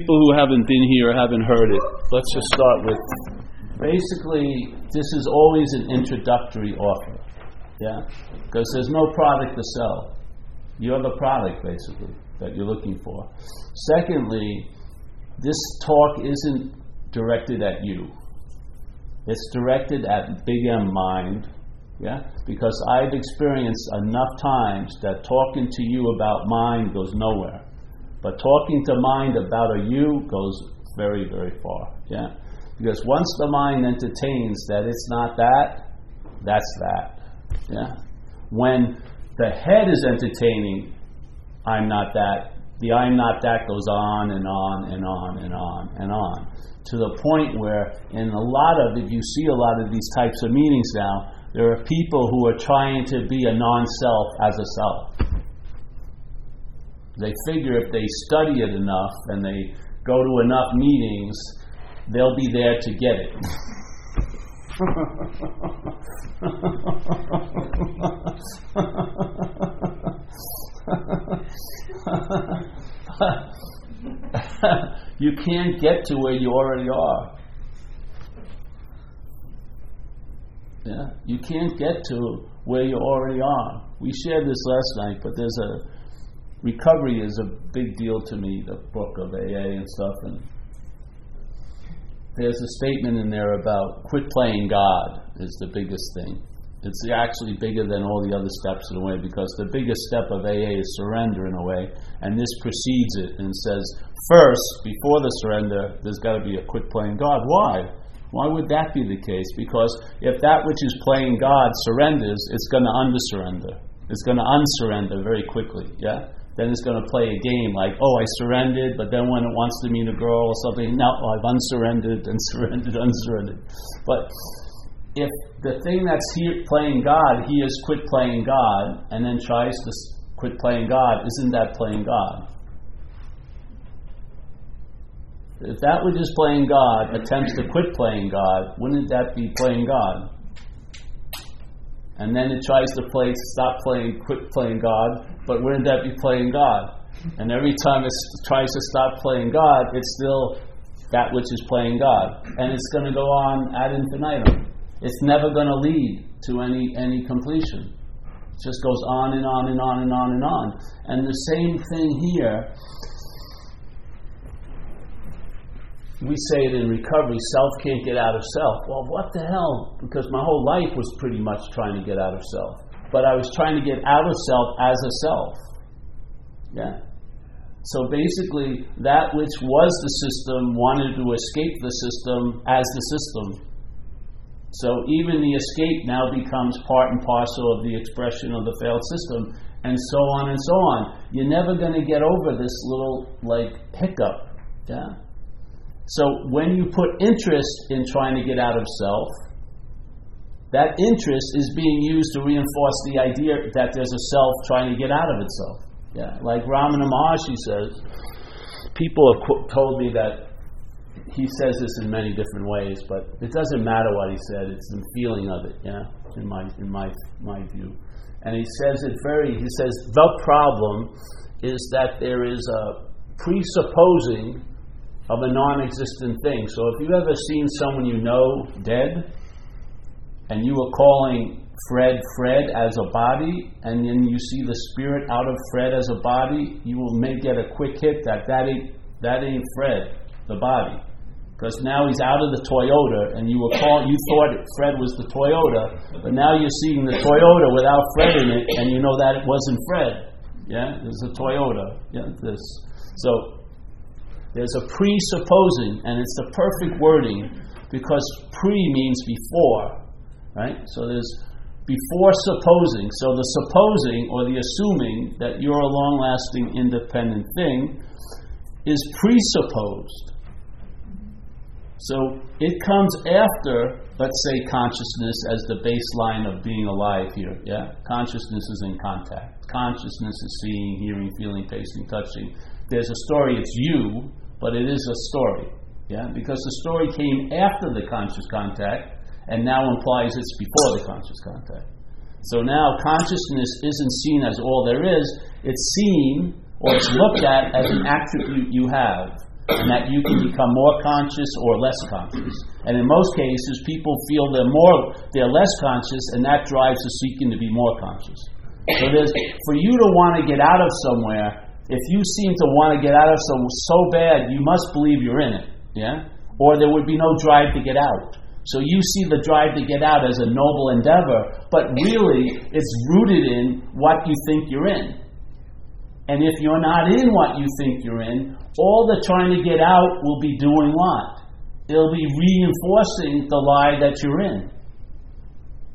People who haven't been here or haven't heard it, let's just start with, basically, this is always an introductory offer, yeah? Because there's no product to sell. You're the product, basically, that you're looking for. Secondly, this talk isn't directed at you. It's directed at Big M Mind, yeah? Because I've experienced enough times that talking to you about mind goes nowhere. But talking to mind about a you goes very, very far, yeah? Because once the mind entertains that it's not that, that's that, yeah? When the head is entertaining, I'm not that, the I'm not that goes on and on and on and on and on, to the point where in a lot of, if you see a lot of these types of meetings now, there are people who are trying to be a non-self as a self. They figure if they study it enough and they go to enough meetings, they'll be there to get it. You can't get to where you already are. Yeah, you can't get to where you already are. We shared this last night, but there's a recovery is a big deal to me, the book of AA and stuff, and there's a statement in there about quit playing God is the biggest thing. It's actually bigger than all the other steps in a way, because the biggest step of AA is surrender in a way, and this precedes it and says, first, before the surrender, there's got to be a quit playing God. Why? Why would that be the case? Because if that which is playing God surrenders, it's going to under-surrender. It's going to unsurrender very quickly, yeah? Then it's going to play a game like, oh, I surrendered, but then when it wants to meet a girl or something, now I've unsurrendered and surrendered, unsurrendered. But if the thing that's here playing God, he has quit playing God and then tries to quit playing God, isn't that playing God? If that were just playing God, attempts to quit playing God, wouldn't that be playing God? And then it tries to play, stop playing, quit playing God, but wouldn't that be playing God? And every time it tries to stop playing God, it's still that which is playing God. And it's going to go on ad infinitum. It's never going to lead to any completion. It just goes on and on and on and on and on. And the same thing here, we say it in recovery, self can't get out of self. Well, what the hell? Because my whole life was pretty much trying to get out of self. But I was trying to get out of self as a self. Yeah? So basically, that which was the system wanted to escape the system as the system. So even the escape now becomes part and parcel of the expression of the failed system, and so on and so on. You're never going to get over this little, hiccup. Yeah? So when you put interest in trying to get out of self, that interest is being used to reinforce the idea that there's a self trying to get out of itself. Yeah, like Ramana Maharshi says, people have told me that he says this in many different ways, but it doesn't matter what he said, it's the feeling of it, yeah, in my view. And he says the problem is that there is a presupposing of a non-existent thing. So if you've ever seen someone you know dead, and you were calling Fred as a body, and then you see the spirit out of Fred as a body, you may get a quick hit that ain't Fred, the body. Because now he's out of the Toyota, and you thought Fred was the Toyota, but now you're seeing the Toyota without Fred in it, and you know that it wasn't Fred. Yeah, there's a Toyota. Yeah, this. So there's a presupposing, and it's the perfect wording, because pre means before, right? So there's before supposing. So the supposing, or the assuming that you're a long-lasting independent thing, is presupposed. So it comes after, let's say, consciousness as the baseline of being alive here, yeah? Consciousness is in contact. Consciousness is seeing, hearing, feeling, tasting, touching. There's a story, it's you, but it is a story, yeah? Because the story came after the conscious contact, and now implies it's before the conscious contact. So now consciousness isn't seen as all there is, it's seen, or it's looked at as an attribute you have. and that you can become more conscious or less conscious. And in most cases, people feel they're less conscious, and that drives the seeking to be more conscious. So for you to want to get out of somewhere, if you seem to want to get out of somewhere so bad, you must believe you're in it, yeah? Or there would be no drive to get out. So you see the drive to get out as a noble endeavor, but really it's rooted in what you think you're in. And if you're not in what you think you're in, all the trying to get out will be doing what? It'll be reinforcing the lie that you're in.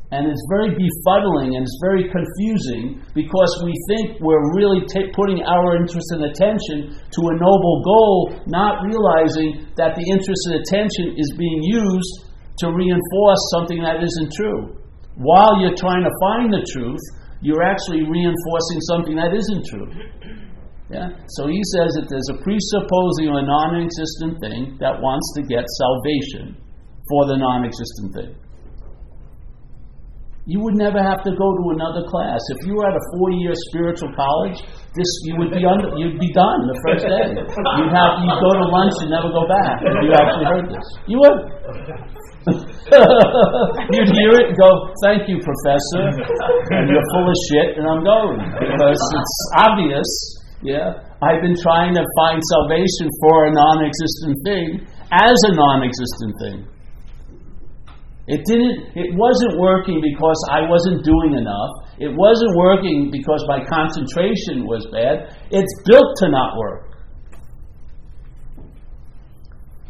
And it's very befuddling and it's very confusing because we think we're really putting our interest and attention to a noble goal, not realizing that the interest and attention is being used to reinforce something that isn't true. While you're trying to find the truth, you're actually reinforcing something that isn't true. Yeah? So he says that there's a presupposing or a non-existent thing that wants to get salvation for the non-existent thing. You would never have to go to another class. If you were at a 4-year spiritual college, you'd be done the first day. You'd go to lunch and never go back. If you actually heard this, you would. You'd hear it and go, "Thank you, Professor," and "You're full of shit," and I'm going, because it's obvious. Yeah, I've been trying to find salvation for a non-existent thing as a non-existent thing. It wasn't working because I wasn't doing enough. It wasn't working because my concentration was bad. It's built to not work.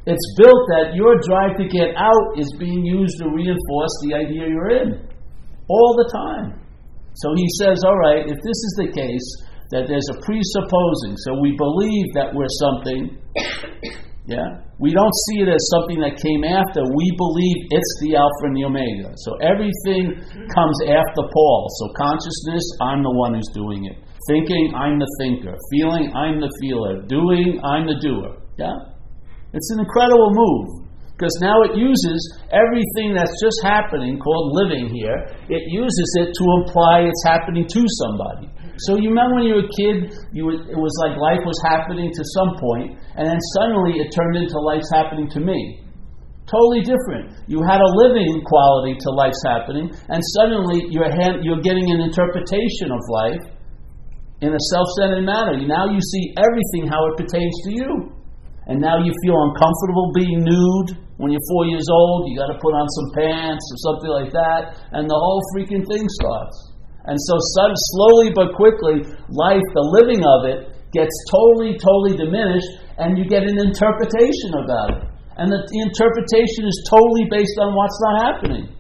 It's built that your drive to get out is being used to reinforce the idea you're in all the time. So he says, all right, if this is the case, that there's a presupposing, so we believe that we're something. Yeah, we don't see it as something that came after. We believe it's the Alpha and the Omega. So everything comes after Paul. So consciousness, I'm the one who's doing it. Thinking, I'm the thinker. Feeling, I'm the feeler. Doing, I'm the doer. Yeah, it's an incredible move, because now it uses everything that's just happening, called living here. It uses it to imply it's happening to somebody. So you remember when you were a kid, it was like life was happening to some point, and then suddenly it turned into life's happening to me. Totally different. You had a living quality to life's happening, and suddenly you're getting an interpretation of life in a self-centered manner. Now you see everything how it pertains to you. And now you feel uncomfortable being nude when you're 4 years old. You got to put on some pants or something like that, and the whole freaking thing starts. And so slowly but quickly, life, the living of it, gets totally, totally diminished, and you get an interpretation about it. And the interpretation is totally based on what's not happening.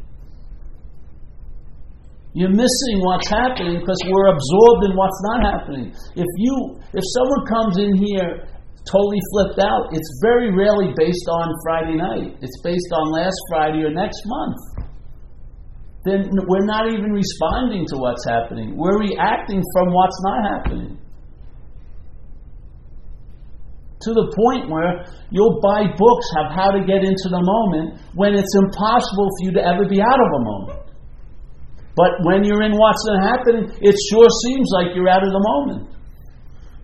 You're missing what's happening because we're absorbed in what's not happening. If someone comes in here totally flipped out, it's very rarely based on Friday night. It's based on last Friday or next month. Then we're not even responding to what's happening. We're reacting from what's not happening. To the point where you'll buy books of how to get into the moment when it's impossible for you to ever be out of a moment. But when you're in what's not happening, it sure seems like you're out of the moment.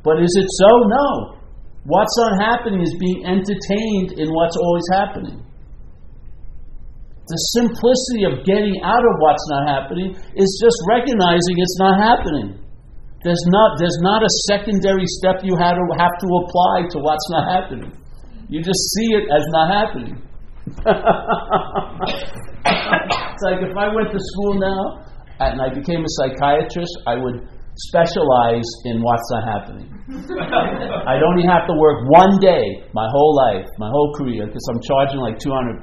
But is it so? No. What's not happening is being entertained in what's always happening. The simplicity of getting out of what's not happening is just recognizing it's not happening. There's not a secondary step you have to apply to what's not happening. You just see it as not happening. It's like if I went to school now and I became a psychiatrist, I would specialize in what's not happening. I'd only have to work one day my whole life, my whole career, because I'm charging like $200,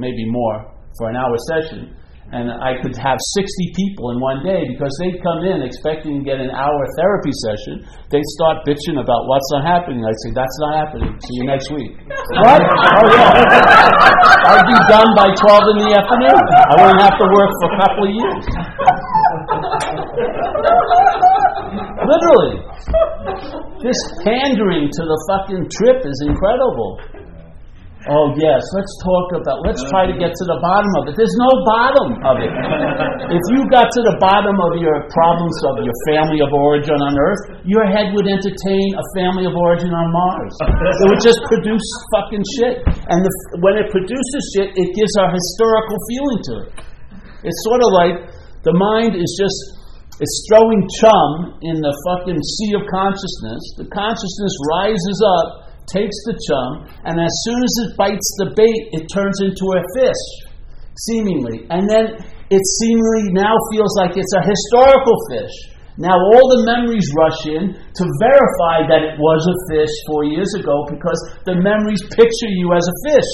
maybe more, for an hour session, and I could have 60 people in one day, because they'd come in expecting to get an hour therapy session. They'd start bitching about what's not happening. I'd say, that's not happening, see you next week. What? Oh yeah, I'd be done by 12 in the afternoon. I wouldn't have to work for a couple of years. Literally. This pandering to the fucking trip is incredible. Oh, yes, let's talk about, let's try to get to the bottom of it. There's no bottom of it. If you got to the bottom of your problems of your family of origin on Earth, your head would entertain a family of origin on Mars. It would just produce fucking shit. And when it produces shit, it gives a historical feeling to it. It's sort of like the mind is just... It's throwing chum in the fucking sea of consciousness. The consciousness rises up, takes the chum, and as soon as it bites the bait, it turns into a fish, seemingly. And then it seemingly now feels like it's a historical fish. Now all the memories rush in to verify that it was a fish 4 years ago because the memories picture you as a fish.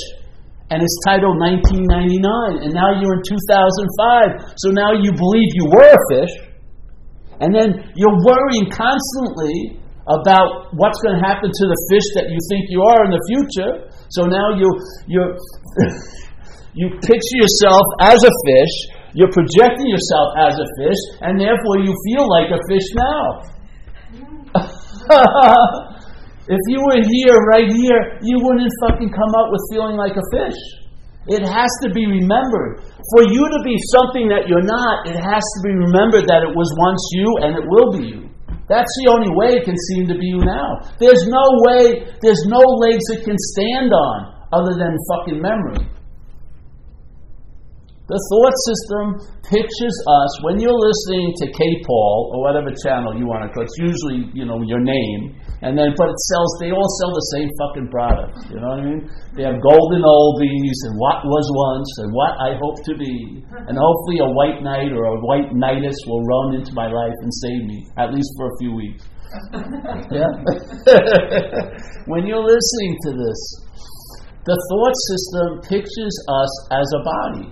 And it's titled 1999, and now you're in 2005. So now you believe you were a fish. And then you're worrying constantly about what's going to happen to the fish that you think you are in the future. So now you picture yourself as a fish, you're projecting yourself as a fish, and therefore you feel like a fish now. If you were here, right here, you wouldn't fucking come up with feeling like a fish. It has to be remembered. For you to be something that you're not, it has to be remembered that it was once you and it will be you. That's the only way it can seem to be you now. There's no way, there's no legs it can stand on other than fucking memory. The thought system pictures us, when you're listening to K-Paul, or whatever channel you want to call it, it's usually, your name, and then, but it sells, they all sell the same fucking product, you know what I mean? They have golden oldies, and what was once, and what I hope to be, and hopefully a white knight or a white knightess will run into my life and save me, at least for a few weeks. Yeah? When you're listening to this, the thought system pictures us as a body.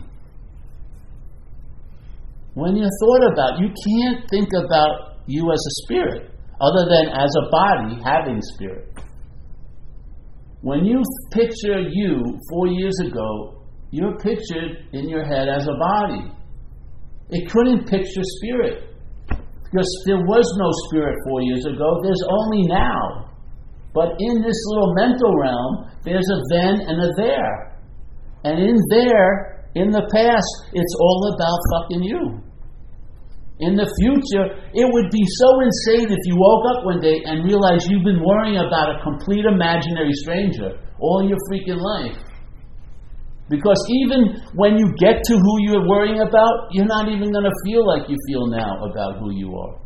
When you're thought about, you can't think about you as a spirit, other than as a body having spirit. When you picture you 4 years ago, you're pictured in your head as a body. It couldn't picture spirit, because there was no spirit 4 years ago, there's only now. But in this little mental realm, there's a then and a there. And in there, in the past, it's all about fucking you. In the future, it would be so insane if you woke up one day and realized you've been worrying about a complete imaginary stranger all your freaking life. Because even when you get to who you're worrying about, you're not even going to feel like you feel now about who you are.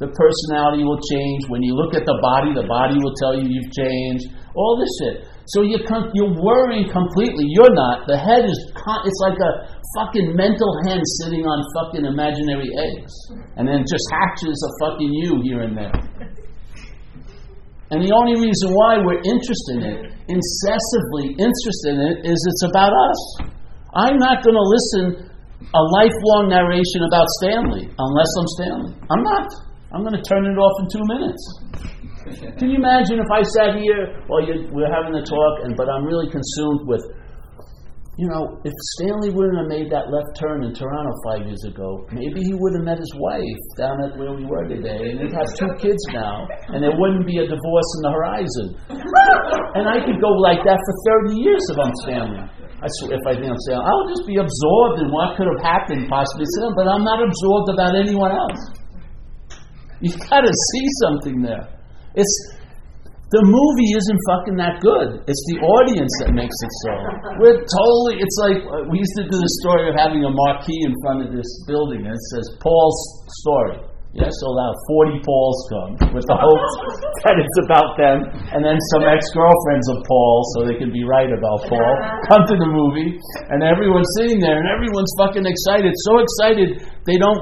The personality will change. When you look at the body will tell you you've changed. All this shit. So you're worrying completely. You're not. The head is... It's like a fucking mental hen sitting on fucking imaginary eggs. And then just hatches a fucking you here and there. And the only reason why we're interested in it, incessantly interested in it, is it's about us. I'm not going to listen a lifelong narration about Stanley, unless I'm Stanley. I'm not. I'm going to turn it off in 2 minutes. Can you imagine if I sat here while we're having a talk, but I'm really consumed with, if Stanley wouldn't have made that left turn in Toronto 5 years ago, maybe he would have met his wife down at where we were today, and they'd have 2 kids now, and there wouldn't be a divorce in the horizon. And I could go like that for 30 years if I'm Stanley. I swear, if I think I'm Stanley, I'll just be absorbed in what could have happened possibly, but I'm not absorbed about anyone else. You've got to see something there. The movie isn't fucking that good. It's the audience that makes it so. It's like, we used to do the story of having a marquee in front of this building, and it says, Paul's story. Yeah, so now 40 Pauls come, with the hope that it's about them, and then some ex-girlfriends of Paul, so they can be right about Paul, come to the movie, and everyone's sitting there, and everyone's fucking excited, so excited, they don't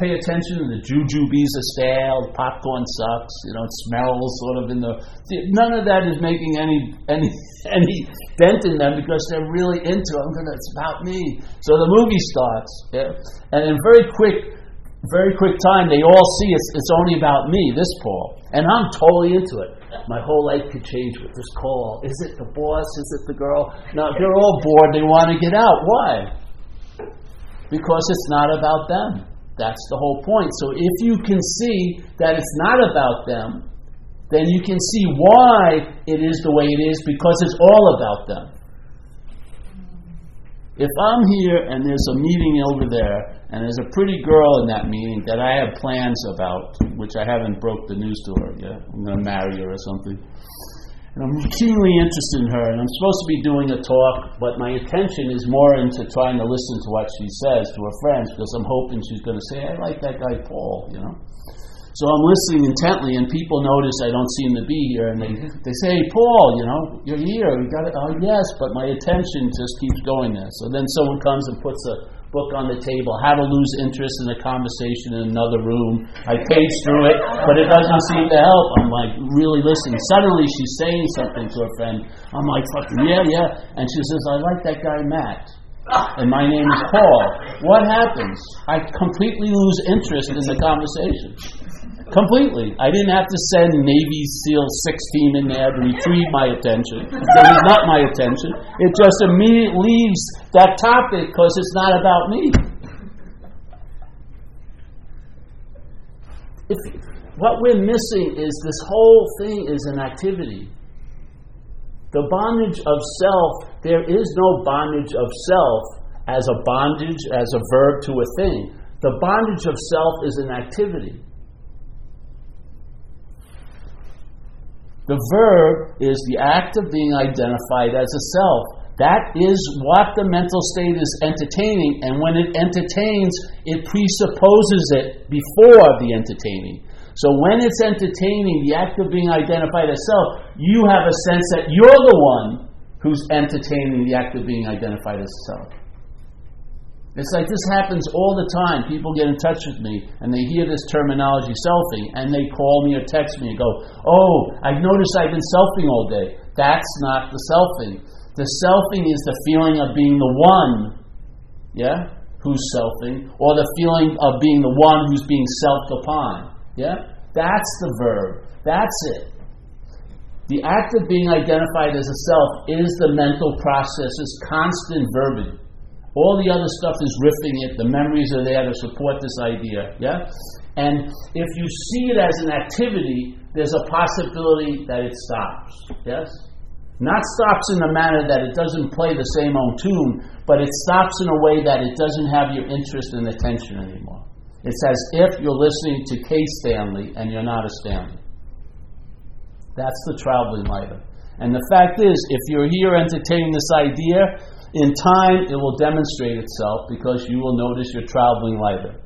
pay attention to the jujubes are stale, popcorn sucks, it smells sort of in the... None of that is making any dent in them, because they're really into it. It's about me. So the movie starts, yeah? And in very quick time, they all see it's only about me, this Paul. And I'm totally into it. My whole life could change with this call. Is it the boss? Is it the girl? No, they're all bored. They want to get out. Why? Because it's not about them. That's the whole point. So if you can see that it's not about them, then you can see why it is the way it is, because it's all about them. If I'm here and there's a meeting over there, and there's a pretty girl in that meeting that I have plans about, which I haven't broke the news to her yet, I'm going to marry her or something, and I'm keenly interested in her, and I'm supposed to be doing a talk, but my attention is more into trying to listen to what she says to her friends, because I'm hoping she's going to say, I like that guy Paul, you know. So I'm listening intently, and people notice I don't seem to be here, and they say, hey, Paul, you know, you're here, we got it. Oh, yes, but my attention just keeps going there. So then someone comes and puts a book on the table, How to Lose Interest in a Conversation in Another Room. I page through it, but it doesn't seem to help. I'm like, really listening. Suddenly she's saying something to her friend. I'm like, yeah. And she says, I like that guy Matt, and my name is Paul. What happens? I completely lose interest in the conversation. Completely. I didn't have to send Navy SEAL 16 in there to retrieve my attention. That was not my attention. It just immediately leaves that topic because it's not about me. What we're missing is this whole thing is an activity. The bondage of self, there is no bondage of self as a bondage, as a verb to a thing. The bondage of self is an activity. The verb is the act of being identified as a self. That is what the mental state is entertaining, and when it entertains, it presupposes it before the entertaining. So when it's entertaining, the act of being identified as self, you have a sense that you're the one who's entertaining the act of being identified as self. It's like this happens all the time. People get in touch with me and they hear this terminology, selfing, and they call me or text me and go, oh, I've noticed I've been selfing all day. That's not the selfing. The selfing is the feeling of being the one, yeah, who's selfing, or the feeling of being the one who's being selfed upon, yeah? That's the verb. That's it. The act of being identified as a self is the mental process's constant verbiage. All the other stuff is riffing it. The memories are there to support this idea. Yeah? And if you see it as an activity, there's a possibility that it stops. Yes? Not stops in the manner that it doesn't play the same old tune, but it stops in a way that it doesn't have your interest and attention anymore. It's as if you're listening to K. Stanley and you're not a Stanley. That's the traveling lighter. And the fact is, if you're here entertaining this idea, in time, it will demonstrate itself because you will notice you're traveling lighter.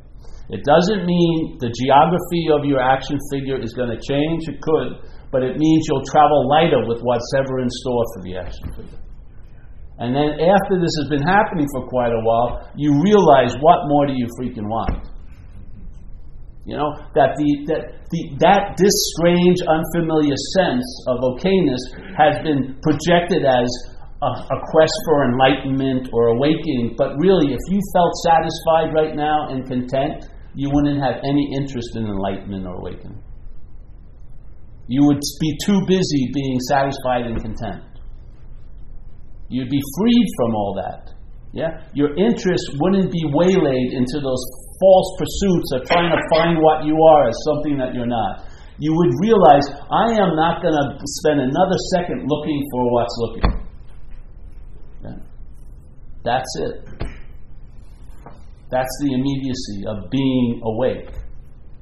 It doesn't mean the geography of your action figure is going to change. It could, but it means you'll travel lighter with what's ever in store for the action figure. And then after this has been happening for quite a while, you realize, what more do you freaking want? You know, that this strange, unfamiliar sense of okayness has been projected as a quest for enlightenment or awakening, but really, if you felt satisfied right now and content, you wouldn't have any interest in enlightenment or awakening. You would be too busy being satisfied and content. You'd be freed from all that. Yeah? Your interest wouldn't be waylaid into those false pursuits of trying to find what you are as something that you're not. You would realize, I am not going to spend another second looking for what's looking. That's it. That's the immediacy of being awake.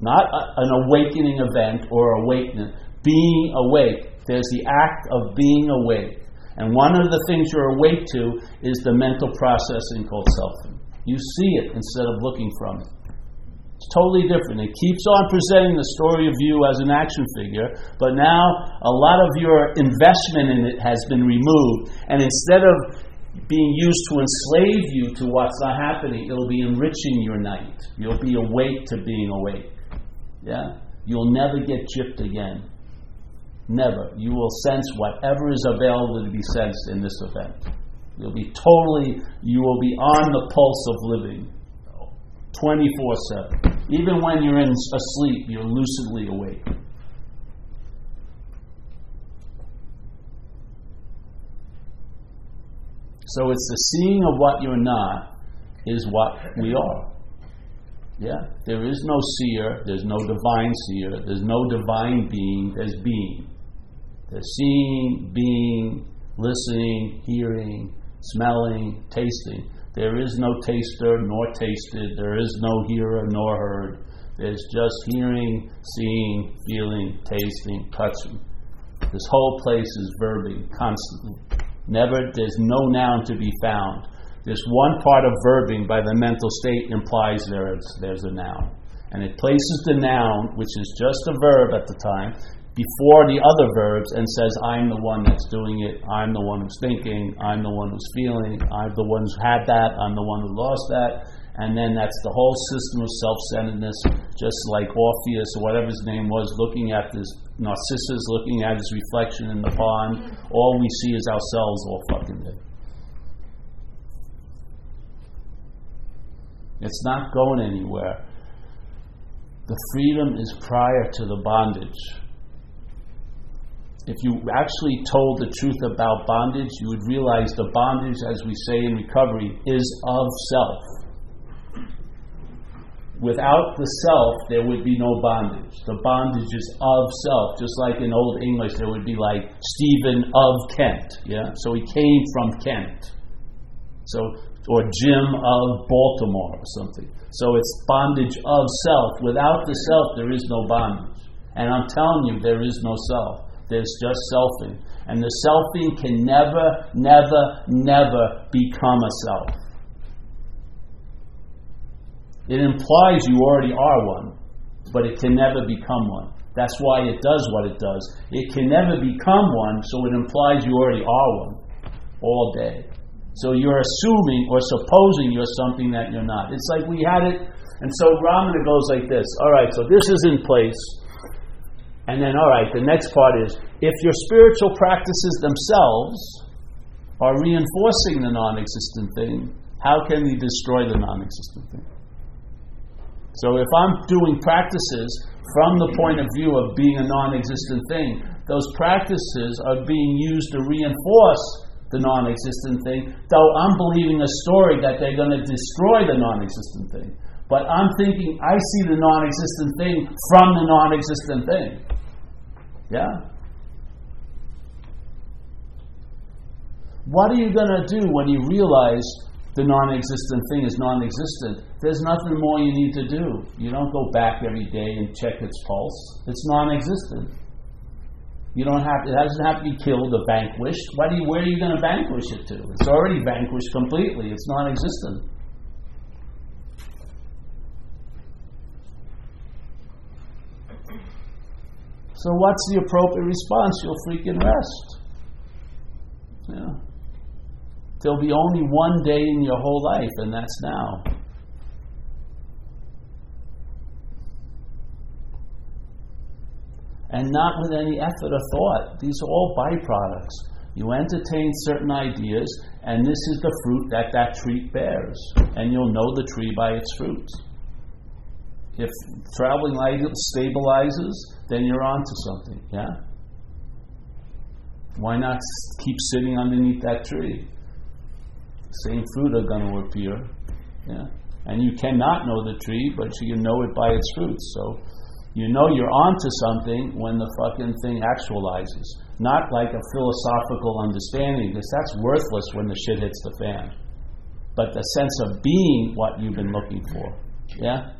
Not an awakening event or awakening. Being awake. There's the act of being awake. And one of the things you're awake to is the mental processing called selfing. You see it instead of looking from it. It's totally different. It keeps on presenting the story of you as an action figure, but now a lot of your investment in it has been removed. And instead of being used to enslave you to what's not happening, it'll be enriching your night. You'll be awake to being awake. Yeah? You'll never get gypped again. Never. You will sense whatever is available to be sensed in this event. You will be on the pulse of living 24/7. Even when you're asleep, you're lucidly awake. So it's the seeing of what you're not is what we are. Yeah, there is no seer, there's no divine seer, there's no divine being, there's being. There's seeing, being, listening, hearing, smelling, tasting. There is no taster nor tasted, there is no hearer nor heard. There's just hearing, seeing, feeling, tasting, touching. This whole place is verbing constantly. Never, there's no noun to be found. This one part of verbing by the mental state implies there's a noun. And it places the noun, which is just a verb at the time, before the other verbs and says, I'm the one that's doing it, I'm the one who's thinking, I'm the one who's feeling, I'm the one who's had that, I'm the one who lost that. And then that's the whole system of self-centeredness, just like Orpheus or whatever his name was, looking at this Narcissus, looking at his reflection in the pond. All we see is ourselves all fucking dead. It's not going anywhere. The freedom is prior to the bondage. If you actually told the truth about bondage, you would realize the bondage, as we say in recovery, is of self. Without the self, there would be no bondage. The bondage is of self. Just like in Old English, there would be like Stephen of Kent. Yeah, so he came from Kent. So, or Jim of Baltimore or something. So it's bondage of self. Without the self, there is no bondage. And I'm telling you, there is no self. There's just selfing. And the selfing can never, never, never become a self. It implies you already are one, but it can never become one. That's why it does what it does. It can never become one, so it implies you already are one all day. So you're assuming or supposing you're something that you're not. It's like we had it, and so Ramana goes like this. All right, so this is in place. And then, all right, the next part is, if your spiritual practices themselves are reinforcing the non-existent thing, how can we destroy the non-existent thing? So if I'm doing practices from the point of view of being a non-existent thing, those practices are being used to reinforce the non-existent thing, though I'm believing a story that they're going to destroy the non-existent thing. But I'm thinking, I see the non-existent thing from the non-existent thing. Yeah? What are you going to do when you realize the non-existent thing is non-existent? There's nothing more you need to do. You don't go back every day and check its pulse. It's non-existent. You don't have to, it doesn't have to be killed or vanquished. Where are you going to vanquish it to? It's already vanquished completely. It's non-existent. So what's the appropriate response? You'll freaking rest. Yeah. There'll be only one day in your whole life, and that's now. And not with any effort or thought. These are all byproducts. You entertain certain ideas, and this is the fruit that tree bears. And you'll know the tree by its fruits. If traveling light stabilizes, then you're on to something, yeah? Why not keep sitting underneath that tree? Same fruit are going to appear, yeah? And you cannot know the tree, but you can know it by its fruits. So you know you're on to something when the fucking thing actualizes. Not like a philosophical understanding, because that's worthless when the shit hits the fan. But the sense of being what you've been looking for, yeah?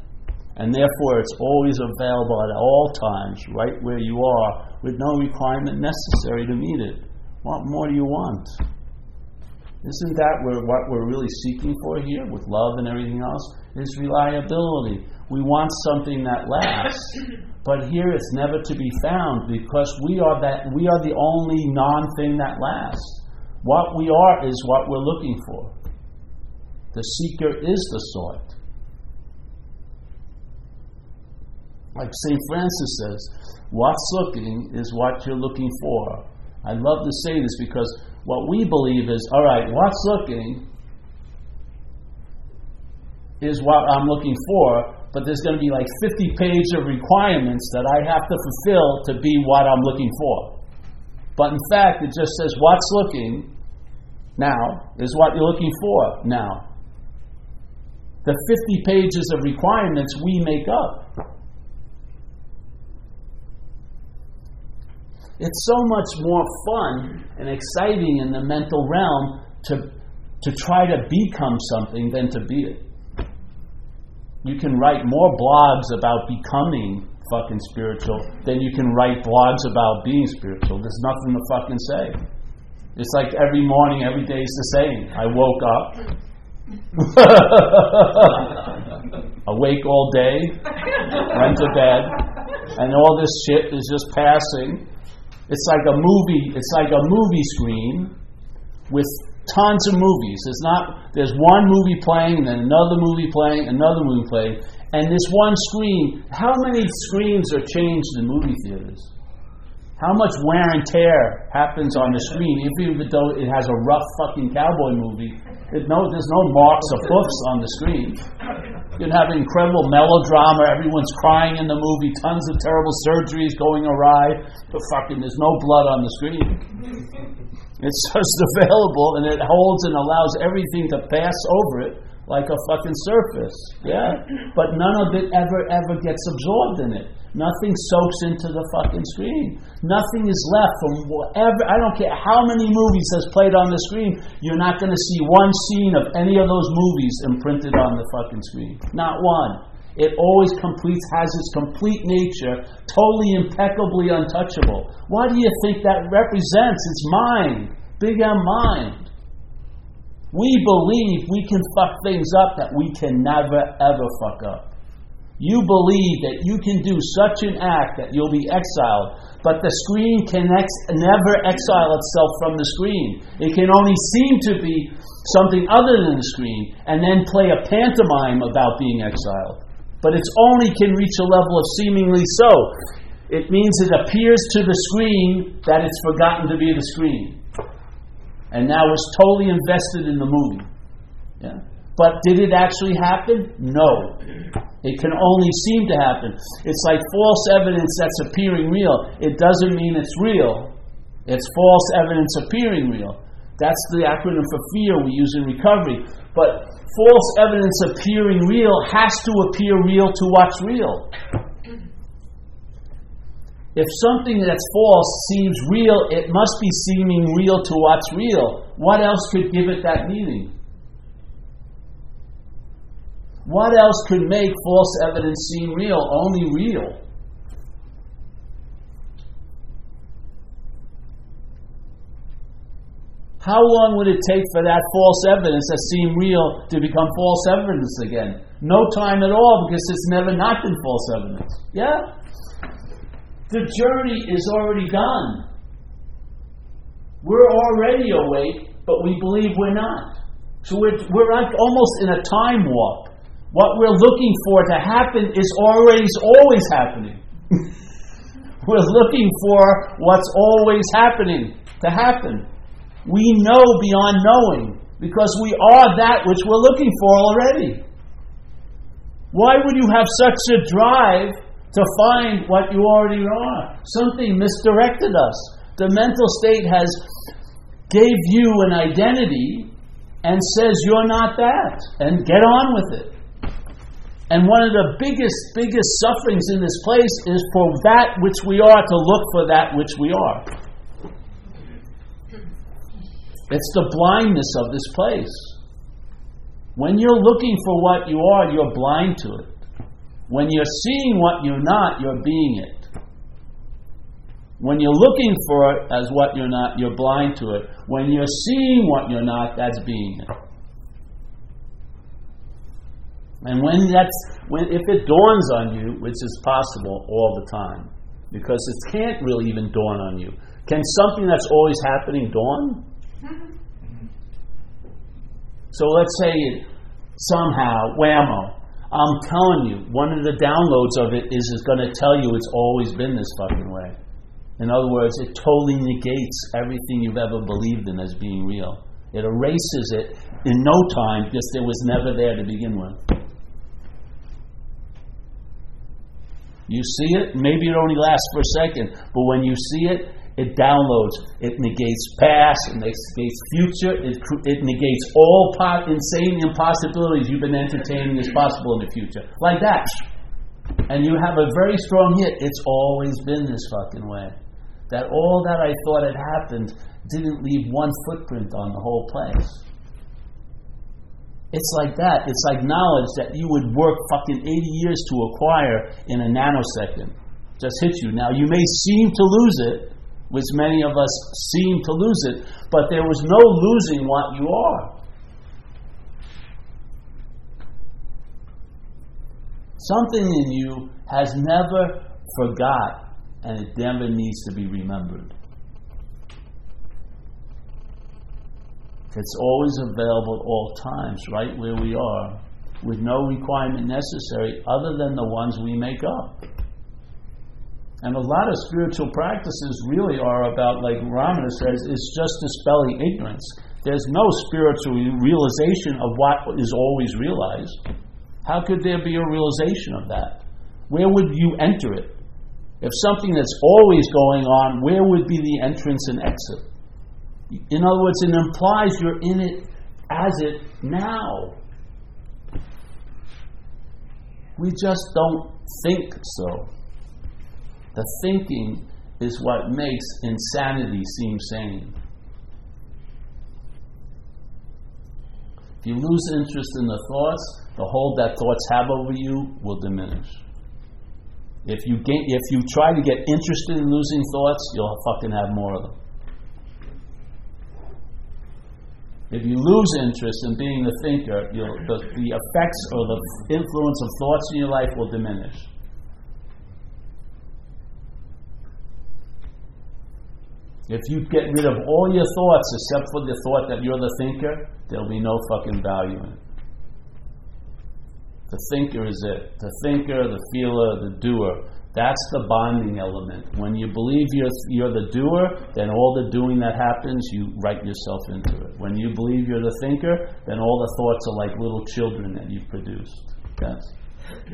And therefore, it's always available at all times, right where you are, with no requirement necessary to meet it. What more do you want? Isn't that what we're really seeking for here, with love and everything else? Is reliability. We want something that lasts, but here it's never to be found, because we are the only non-thing that lasts. What we are is what we're looking for. The seeker is the sought. Like St. Francis says, what's looking is what you're looking for. I love to say this, because what we believe is, all right, what's looking is what I'm looking for, but there's going to be like 50 pages of requirements that I have to fulfill to be what I'm looking for. But in fact, it just says, what's looking now is what you're looking for now. The 50 pages of requirements we make up. It's so much more fun and exciting in the mental realm to try to become something than to be it. You can write more blogs about becoming fucking spiritual than you can write blogs about being spiritual. There's nothing to fucking say. It's like every morning, every day is the same. I woke up. Awake all day, went to bed, and all this shit is just passing. It's like a movie. It's like a movie screen with tons of movies. It's not. There's one movie playing, then another movie playing, another movie playing, and this one screen. How many screens are changed in movie theaters? How much wear and tear happens on the screen, even though it has a rough fucking cowboy movie? There's no marks of hoofs on the screen. You'd have incredible melodrama. Everyone's crying in the movie. Tons of terrible surgeries going awry. But fucking, there's no blood on the screen. It's just available, and it holds and allows everything to pass over it like a fucking surface. Yeah? But none of it ever gets absorbed in it. Nothing soaks into the fucking screen. Nothing is left from whatever. I don't care how many movies has played on the screen. You're not going to see one scene of any of those movies imprinted on the fucking screen. Not one. It always completes, has its complete nature, totally impeccably untouchable. Why do you think that represents? It's mind. Big M mind. We believe we can fuck things up that we can never ever fuck up. You believe that you can do such an act that you'll be exiled, but the screen can never exile itself from the screen. It can only seem to be something other than the screen, and then play a pantomime about being exiled. But its only can reach a level of seemingly so. It means it appears to the screen that it's forgotten to be the screen. And now it's totally invested in the movie. Yeah? But did it actually happen? No. It can only seem to happen. It's like false evidence that's appearing real. It doesn't mean it's real. It's false evidence appearing real. That's the acronym for fear we use in recovery. But false evidence appearing real has to appear real to what's real. If something that's false seems real, it must be seeming real to what's real. What else could give it that meaning? What else could make false evidence seem real? Only real. How long would it take for that false evidence that seemed real to become false evidence again? No time at all, because it's never not been false evidence. Yeah? The journey is already done. We're already awake, but we believe we're not. So we're almost in a time warp. What we're looking for to happen is always happening. We're looking for what's always happening to happen. We know beyond knowing, because we are that which we're looking for already. Why would you have such a drive to find what you already are? Something misdirected us. The mental state has gave you an identity and says you're not that, and get on with it. And one of the biggest sufferings in this place is for that which we are to look for that which we are. It's the blindness of this place. When you're looking for what you are, you're blind to it. When you're seeing what you're not, you're being it. When you're looking for it as what you're not, you're blind to it. When you're seeing what you're not, that's being it. And if it dawns on you, which is possible all the time, because it can't really even dawn on you. Can something that's always happening dawn? So let's say it somehow, whammo, I'm telling you, one of the downloads of it is it's going to tell you it's always been this fucking way. In other words, it totally negates everything you've ever believed in as being real. It erases it in no time, because it was never there to begin with. You see it, maybe it only lasts for a second, but when you see it, It downloads. It negates past. It negates future. It negates all insane impossibilities you've been entertaining as possible in the future. Like that. And you have a very strong hit. It's always been this fucking way. That all that I thought had happened didn't leave one footprint on the whole place. It's like that. It's like knowledge that you would work fucking 80 years to acquire in a nanosecond. Just hits you. Now, you may seem to lose it, which many of us seem to lose it, but there was no losing what you are. Something in you has never forgot, and it never needs to be remembered. It's always available at all times, right where we are, with no requirement necessary other than the ones we make up. And a lot of spiritual practices really are about, like Ramana says, it's just dispelling ignorance. There's no spiritual realization of what is always realized. How could there be a realization of that? Where would you enter it? If something that's always going on, where would be the entrance and exit? In other words, it implies you're in it as it now. We just don't think so. The thinking is what makes insanity seem sane. If you lose interest in the thoughts, the hold that thoughts have over you will diminish. If you try to get interested in losing thoughts, you'll fucking have more of them. If you lose interest in being the thinker, the effects or the influence of thoughts in your life will diminish. If you get rid of all your thoughts except for the thought that you're the thinker, there'll be no fucking value in it. The thinker is it. The thinker, the feeler, the doer. That's the bonding element. When you believe you're the doer, then all the doing that happens, you write yourself into it. When you believe you're the thinker, then all the thoughts are like little children that you've produced. Yes.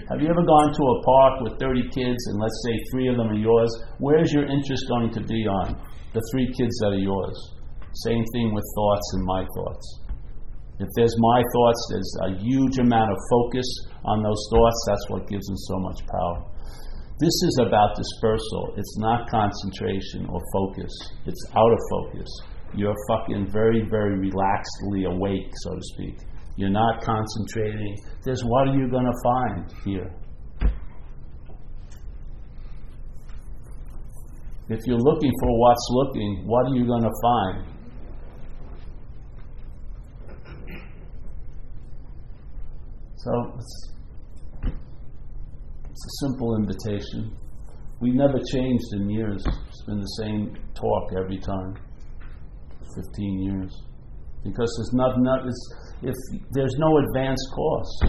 Have you ever gone to a park with 30 kids and let's say 3 of them are yours? Where's your interest going to be on? The 3 kids that are yours. Same thing with thoughts and my thoughts. If there's my thoughts, there's a huge amount of focus on those thoughts. That's what gives them so much power. This is about dispersal. It's not concentration or focus. It's out of focus. You're fucking very, very relaxedly awake, so to speak. You're not concentrating. There's what are you going to find here? If you're looking for what's looking, what are you going to find? So it's a simple invitation. We never changed in years. It's been the same talk every time. 15 years. Because there's there's no advanced course.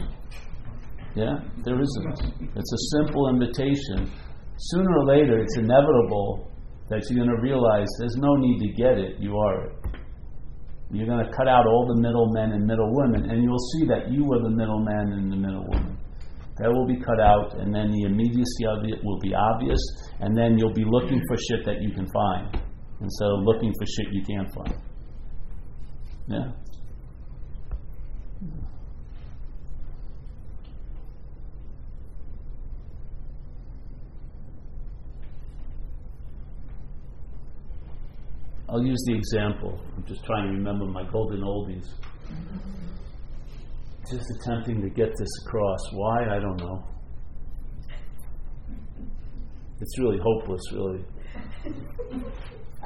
Yeah? There isn't. It's a simple invitation. Sooner or later, it's inevitable that you're going to realize there's no need to get it. You are it. You're going to cut out all the middlemen and middlewomen, and you'll see that you are the middleman and the middlewoman. That will be cut out, and then the immediacy of it will be obvious, and then you'll be looking for shit that you can find, instead of looking for shit you can't find. Yeah? I'll use the example. I'm just trying to remember my golden oldies. Just attempting to get this across. Why? I don't know. It's really hopeless, really.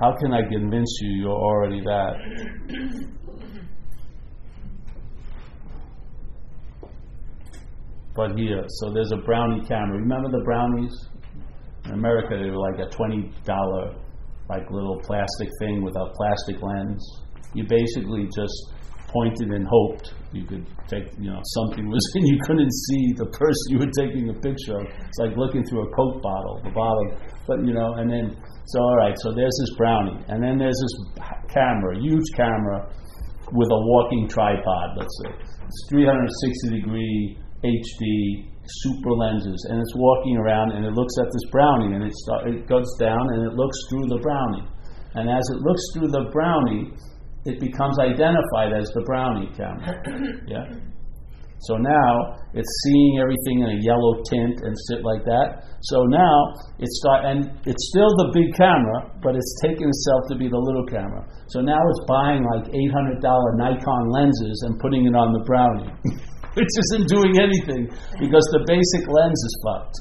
How can I convince you you're already that? But here, so there's a brownie camera. Remember the brownies? In America, they were like a $20 like little plastic thing with a plastic lens. You basically just pointed and hoped you could take, something was, and you couldn't see the person you were taking a picture of. It's like looking through a Coke bottle, the bottom. But, and then, so all right, so there's this brownie. And then there's this camera, huge camera with a walking tripod, let's say. It's 360 degree HD super lenses, and it's walking around and it looks at this brownie, and it goes down and it looks through the brownie, and as it looks through the brownie, it becomes identified as the brownie camera. Yeah. So now it's seeing everything in a yellow tint and shit like that. So now and it's still the big camera, but it's taken itself to be the little camera. So now it's buying like $800 Nikon lenses and putting it on the brownie. Which isn't doing anything because the basic lens is fucked.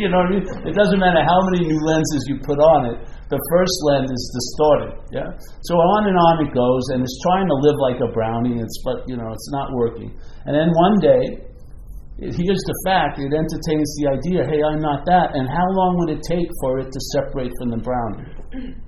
You know what I mean? It doesn't matter how many new lenses you put on it, the first lens is distorted. Yeah? So on it goes, and it's trying to live like a brownie, but you know, it's not working. And then one day, here's the fact, it entertains the idea, hey, I'm not that, and how long would it take for it to separate from the brownie?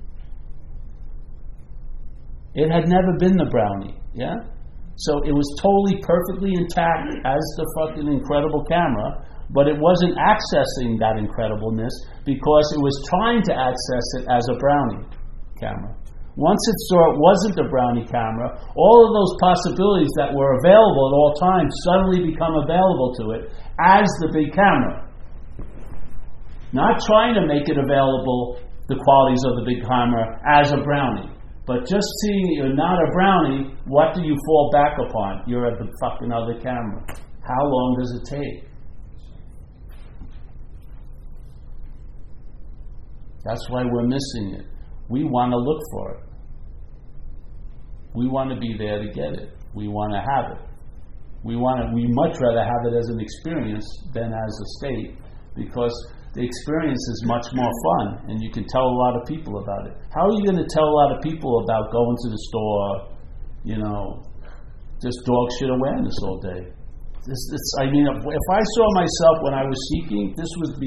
It had never been the brownie, yeah? So it was totally, perfectly intact as the fucking incredible camera, but it wasn't accessing that incredibleness because it was trying to access it as a brownie camera. Once it saw it wasn't a brownie camera, all of those possibilities that were available at all times suddenly become available to it as the big camera. Not trying to make it available, the qualities of the big camera, as a brownie. But just seeing that you're not a brownie, what do you fall back upon? You're at the fucking other camera. How long does it take? That's why we're missing it. We want to look for it. We want to be there to get it. We want to have it. We much rather have it as an experience than as a state, because the experience is much more fun, and you can tell a lot of people about it. How are you going to tell a lot of people about going to the store, you know, just dog shit awareness all day? If I saw myself when I was seeking, this would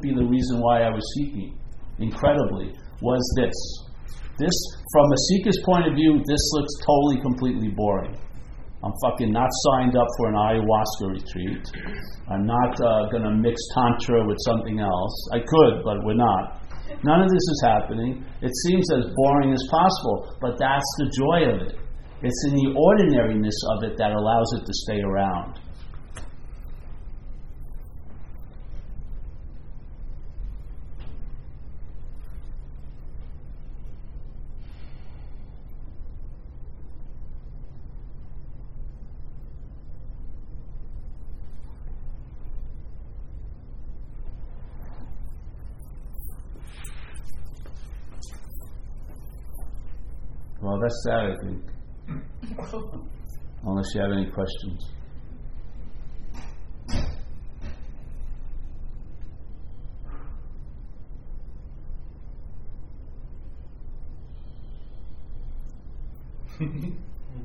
be the reason why I was seeking, incredibly, was this. This, from a seeker's point of view, this looks totally, completely boring. I'm fucking not signed up for an ayahuasca retreat. I'm not going to mix tantra with something else. I could, but we're not. None of this is happening. It seems as boring as possible, but that's the joy of it. It's in the ordinariness of it that allows it to stay around. Well, that's that, I think. Unless you have any questions.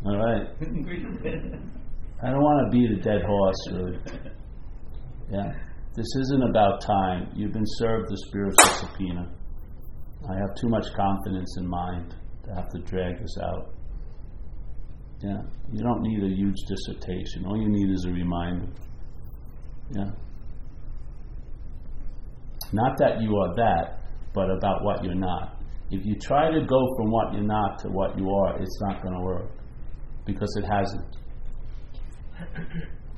All right. I don't want to beat a dead horse, really. Yeah. This isn't about time. You've been served the spiritual subpoena. I have too much confidence in mind. Have to drag this out. Yeah, you don't need a huge dissertation. All you need is a reminder. Yeah. Not that you are that, but about what you're not. If you try to go from what you're not to what you are, it's not going to work because it hasn't.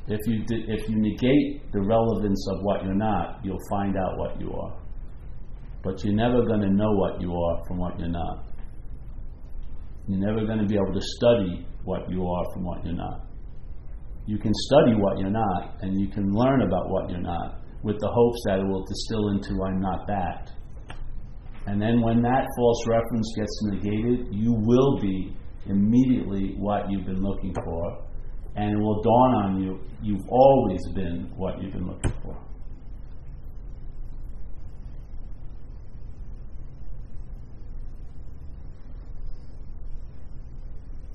If you negate the relevance of what you're not, you'll find out what you are. But you're never going to know what you are from what you're not. You're never going to be able to study what you are from what you're not. You can study what you're not, and you can learn about what you're not with the hopes that it will distill into I'm not that. And then when that false reference gets negated, you will be immediately what you've been looking for, and it will dawn on you, you've always been what you've been looking for.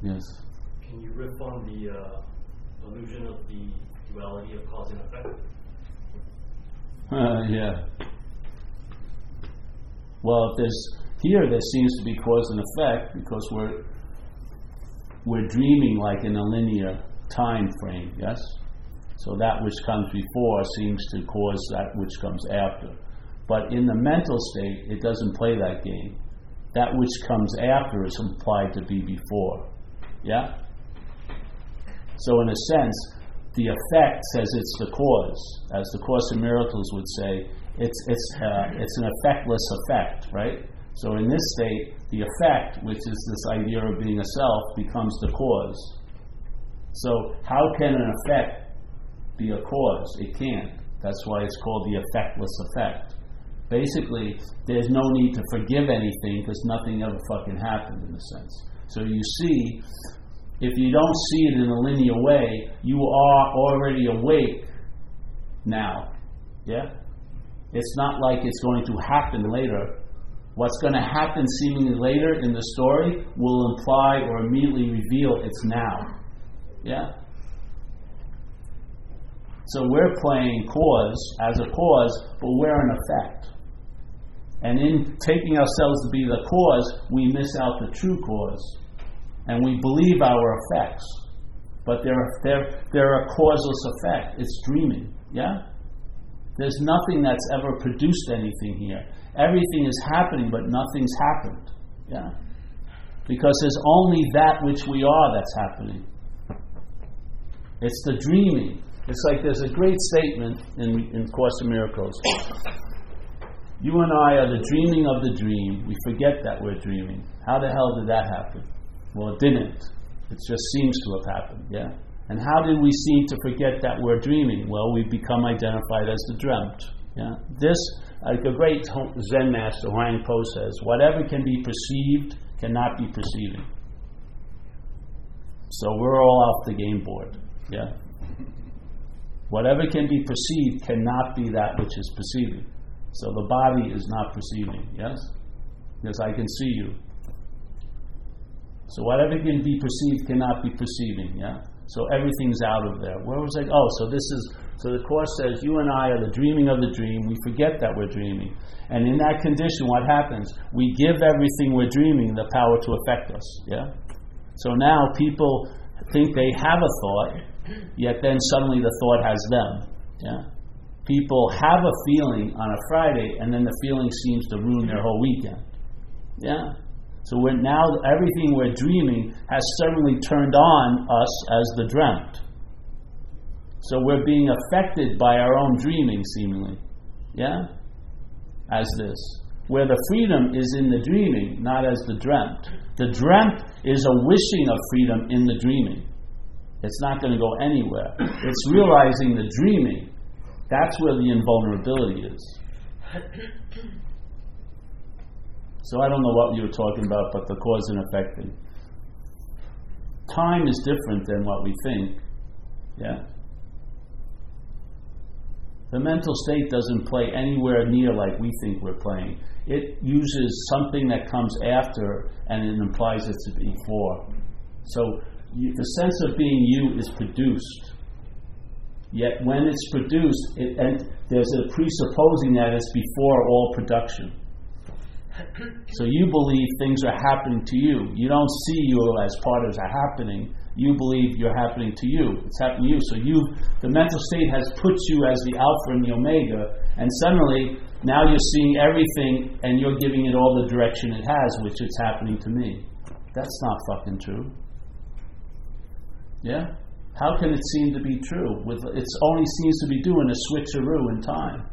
Yes. Can you riff on the illusion of the duality of cause and effect? Yeah. Well, there seems to be cause and effect because we're dreaming like in a linear time frame. Yes. So that which comes before seems to cause that which comes after. But in the mental state, it doesn't play that game. That which comes after is implied to be before. Yeah? So in a sense, the effect says it's the cause. As the Course in Miracles would say, it's an effectless effect, right? So in this state, the effect, which is this idea of being a self, becomes the cause. So how can an effect be a cause? It can't. That's why it's called the effectless effect. Basically, there's no need to forgive anything because nothing ever fucking happened, in a sense. So you see, if you don't see it in a linear way, you are already awake now. Yeah? It's not like it's going to happen later. What's going to happen seemingly later in the story will imply or immediately reveal it's now. Yeah? So we're playing cause as a cause, but we're an effect. And in taking ourselves to be the cause, we miss out the true cause. And we believe our effects. But they're a causeless effect. It's dreaming. Yeah? There's nothing that's ever produced anything here. Everything is happening, but nothing's happened. Yeah? Because there's only that which we are that's happening. It's the dreaming. It's like there's a great statement in Course in Miracles. You and I are the dreaming of the dream. We forget that we're dreaming. How the hell did that happen? Well, it didn't. It just seems to have happened, yeah? And how did we seem to forget that we're dreaming? Well, we become identified as the dreamt, yeah? This, like a great Zen master, Huang Po, says, whatever can be perceived cannot be perceiving. So we're all off the game board, yeah? Whatever can be perceived cannot be that which is perceiving. So the body is not perceiving, yes? Yes, I can see you. So whatever can be perceived cannot be perceiving, yeah? So everything's out of there. Where was I? Oh, so the Course says, you and I are the dreaming of the dream. We forget that we're dreaming. And in that condition, what happens? We give everything we're dreaming the power to affect us, yeah? So now people think they have a thought, yet then suddenly the thought has them, yeah? People have a feeling on a Friday, and then the feeling seems to ruin their whole weekend, yeah? So we're now, everything we're dreaming has suddenly turned on us as the dreamt. So we're being affected by our own dreaming, seemingly. Yeah? As this. Where the freedom is in the dreaming, not as the dreamt. The dreamt is a wishing of freedom in the dreaming. It's not going to go anywhere. It's realizing the dreaming. That's where the invulnerability is. So I don't know what you were talking about, but the cause and effect thing. Time is different than what we think. Yeah. The mental state doesn't play anywhere near like we think we're playing. It uses something that comes after and it implies it to be before. So the sense of being you is produced. Yet when it's produced, there's a presupposing that it's before all production. So you believe things are happening to you. You don't see you as part of a happening. You believe you're happening to you. It's happening to you. So the mental state has put you as the alpha and the omega, and suddenly now you're seeing everything and you're giving it all the direction it has, which it's happening to me. That's not fucking true. Yeah? How can it seem to be true? It only seems to be doing a switcheroo in time.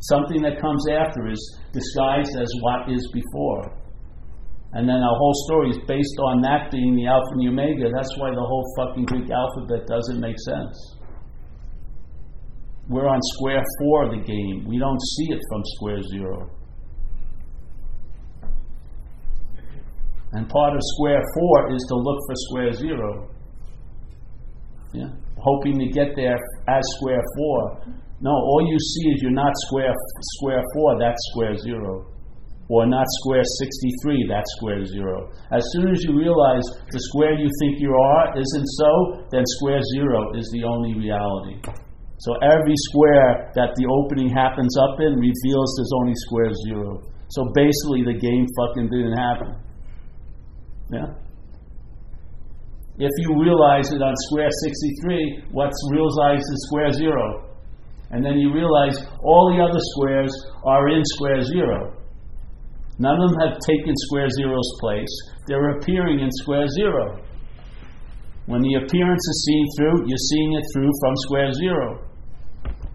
Something that comes after is disguised as what is before. And then our whole story is based on that being the alpha and the omega. That's why the whole fucking Greek alphabet doesn't make sense. We're on square 4 of the game. We don't see it from square 0. And part of square 4 is to look for square 0. Yeah? Hoping to get there as square 4. No, all you see is you're not square 4, that's square 0. Or not square 63, that's square 0. As soon as you realize the square you think you are isn't so, then square 0 is the only reality. So every square that the opening happens up in reveals there's only square 0. So basically the game fucking didn't happen. Yeah? If you realize it on square 63, what's realized is square 0. And then you realize all the other squares are in square 0. None of them have taken square 0's place. They're appearing in square 0. When the appearance is seen through, you're seeing it through from square zero.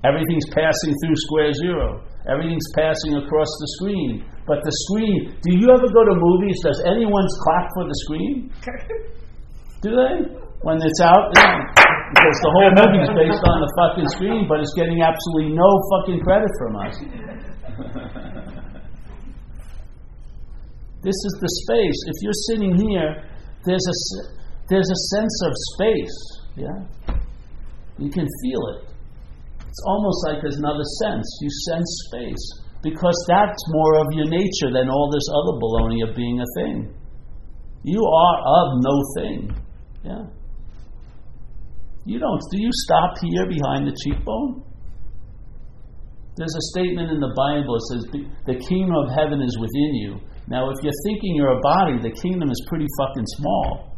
Everything's passing through square zero. Everything's passing across the screen. But the screen, do you ever go to movies? Does anyone's clap for the screen? Do they? When it's out, because the whole movie's based on the fucking screen, but it's getting absolutely no fucking credit from us. This is the space. If you're sitting here, there's a sense of space. Yeah, you can feel it. It's almost like there's another sense. You sense space because that's more of your nature than all this other baloney of being a thing. You are of no thing. Yeah. You don't. Do you stop here behind the cheekbone? There's a statement in the Bible that says, "The kingdom of heaven is within you." Now, if you're thinking you're a body, the kingdom is pretty fucking small,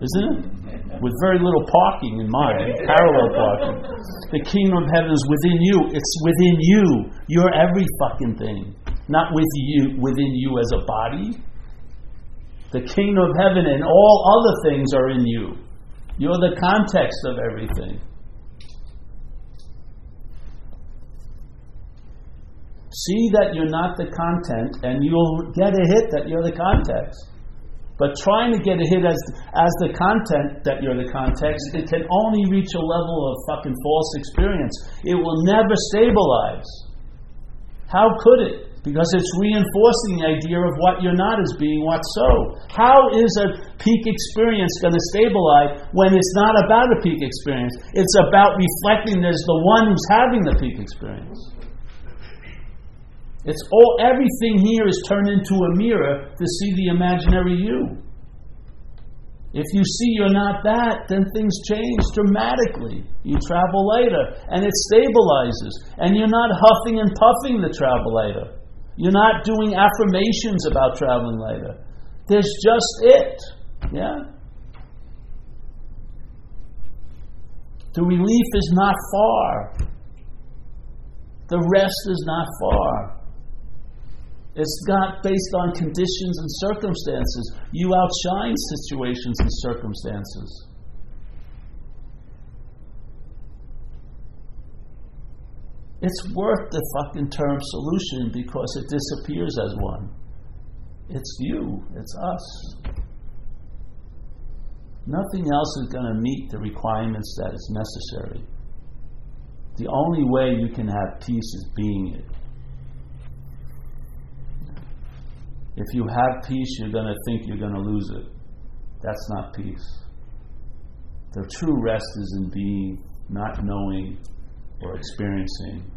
isn't it? With very little parking in mind, parallel parking. The kingdom of heaven is within you. It's within you. You're every fucking thing. Not with you, within you as a body. The kingdom of heaven and all other things are in you. You're the context of everything. See that you're not the content, and you'll get a hit that you're the context. But trying to get a hit as the content that you're the context, it can only reach a level of fucking false experience. It will never stabilize. How could it? Because it's reinforcing the idea of what you're not as being what's so. How is a peak experience going to stabilize when it's not about a peak experience? It's about reflecting there's the one who's having the peak experience. It's all, everything here is turned into a mirror to see the imaginary you. If you see you're not that, then things change dramatically. You travel lighter, and it stabilizes. And you're not huffing and puffing to travel lighter. You're not doing affirmations about traveling lighter. There's just it. Yeah? The relief is not far. The rest is not far. It's not based on conditions and circumstances. You outshine situations and circumstances. It's worth the fucking term solution because it disappears as one. It's you. It's us. Nothing else is going to meet the requirements that is necessary. The only way you can have peace is being it. If you have peace, you're going to think you're going to lose it. That's not peace. The true rest is in being, not knowing or experiencing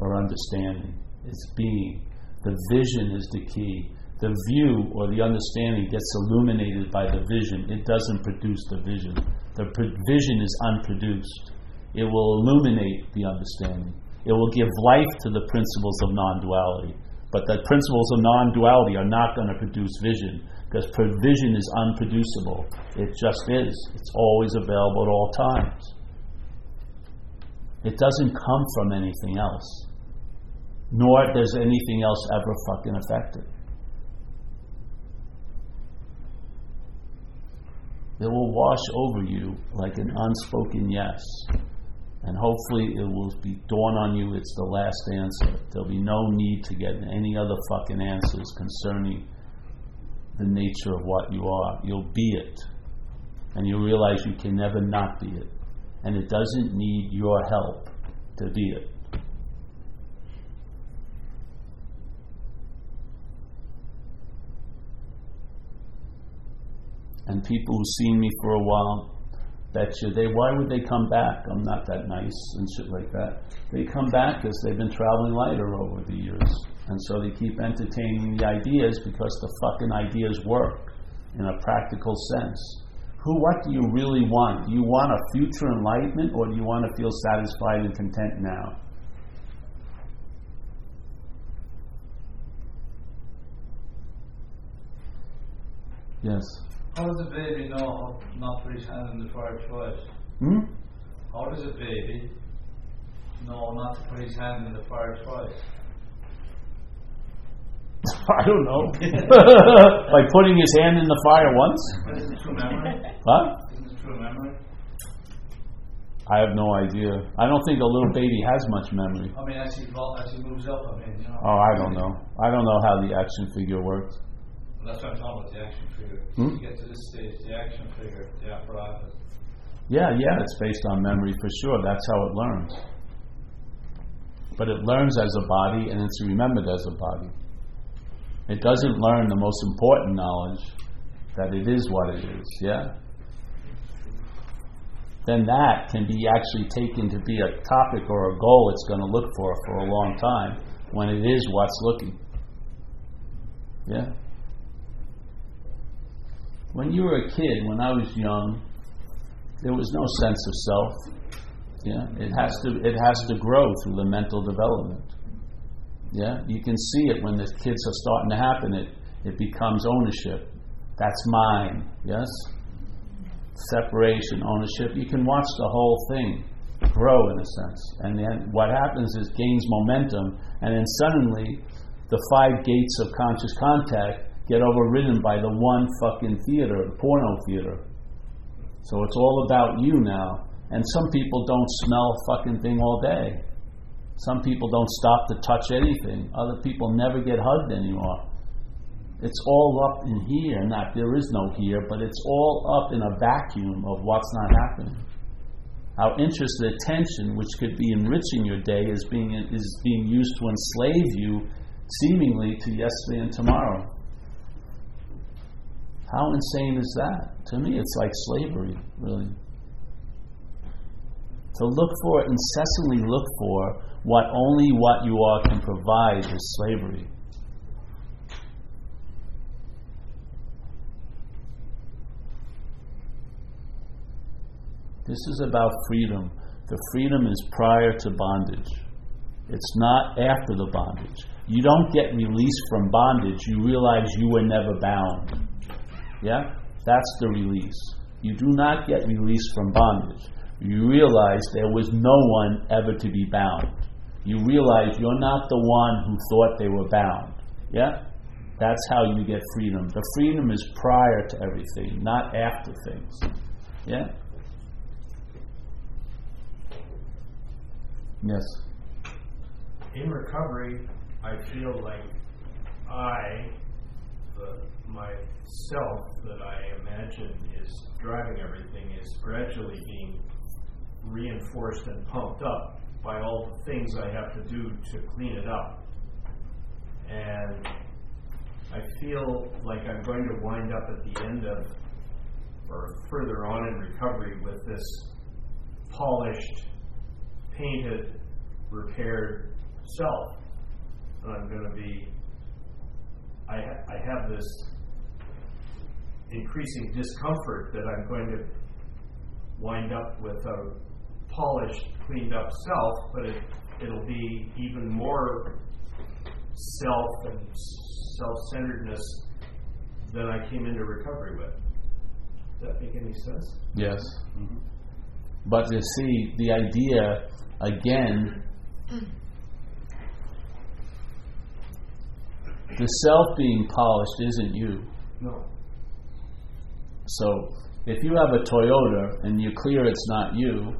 or understanding. It's being. The vision is the key. The view or the understanding gets illuminated by the vision. It doesn't produce the vision. The vision is unproduced. It will illuminate the understanding. It will give life to the principles of non-duality. But the principles of non-duality are not going to produce vision, because vision is unproducible. It just is. It's always available at all times. It doesn't come from anything else, nor does anything else ever fucking affect it. It will wash over you like an unspoken yes. And hopefully it will be dawn on you it's the last answer. There'll be no need to get any other fucking answers concerning the nature of what you are. You'll be it. And you'll realize you can never not be it. And it doesn't need your help to be it. And people who've seen me for a while, betcha, why would they come back? I'm not that nice and shit like that. They come back because they've been traveling lighter over the years. And so they keep entertaining the ideas because the fucking ideas work in a practical sense. What do you really want? Do you want a future enlightenment, or do you want to feel satisfied and content now? Yes? How does a baby know not to reach hand in the fire twice? How does a baby know not to put his hand in the fire twice? I don't know. By putting his hand in the fire once? Isn't it through memory? Huh? Isn't it to a memory? I have no idea. I don't think a little baby has much memory. I mean, as he moves up, I mean, you know. Oh, I don't know. I don't know how the action figure works. Well, that's what I'm talking about, the action figure. You get to this stage, the action figure, the apparatus. Yeah, it's based on memory for sure. That's how it learns. But it learns as a body, and it's remembered as a body. It doesn't learn the most important knowledge, that it is what it is, yeah? Then that can be actually taken to be a topic or a goal it's going to look for a long time, when it is what's looking. Yeah? When you were a kid, when I was young, there was no sense of self. Yeah, it has to grow through the mental development. Yeah, you can see it when the kids are starting to happen. It becomes ownership. That's mine. Yes, separation, ownership. You can watch the whole thing grow in a sense, and then what happens is gains momentum, and then suddenly the 5 gates of conscious contact get overridden by the one fucking theater, the porno theater. So it's all about you now. And some people don't smell a fucking thing all day. Some people don't stop to touch anything. Other people never get hugged anymore. It's all up in here. Not there is no here, but it's all up in a vacuum of what's not happening. Our interest and attention, which could be enriching your day, is being used to enslave you, seemingly, to yesterday and tomorrow. How insane is that? To me, it's like slavery, really. To look for, incessantly look for, what only what you are can provide is slavery. This is about freedom. The freedom is prior to bondage. It's not after the bondage. You don't get released from bondage. You realize you were never bound. Yeah? That's the release. You do not get released from bondage. You realize there was no one ever to be bound. You realize you're not the one who thought they were bound. Yeah? That's how you get freedom. The freedom is prior to everything, not after things. Yeah? Yes? In recovery, I feel like myself that I imagine is driving everything is gradually being reinforced and pumped up by all the things I have to do to clean it up. And I feel like I'm going to wind up at the end of, or further on in recovery, with this polished, painted, repaired self. And I'm going to be, I have this increasing discomfort that I'm going to wind up with a polished, cleaned up self, but it'll be even more self and self-centeredness than I came into recovery with. Does that make any sense? Yes. Mm-hmm. But you see, the idea, again, the self being polished isn't you. No. So, if you have a Toyota and you're clear it's not you,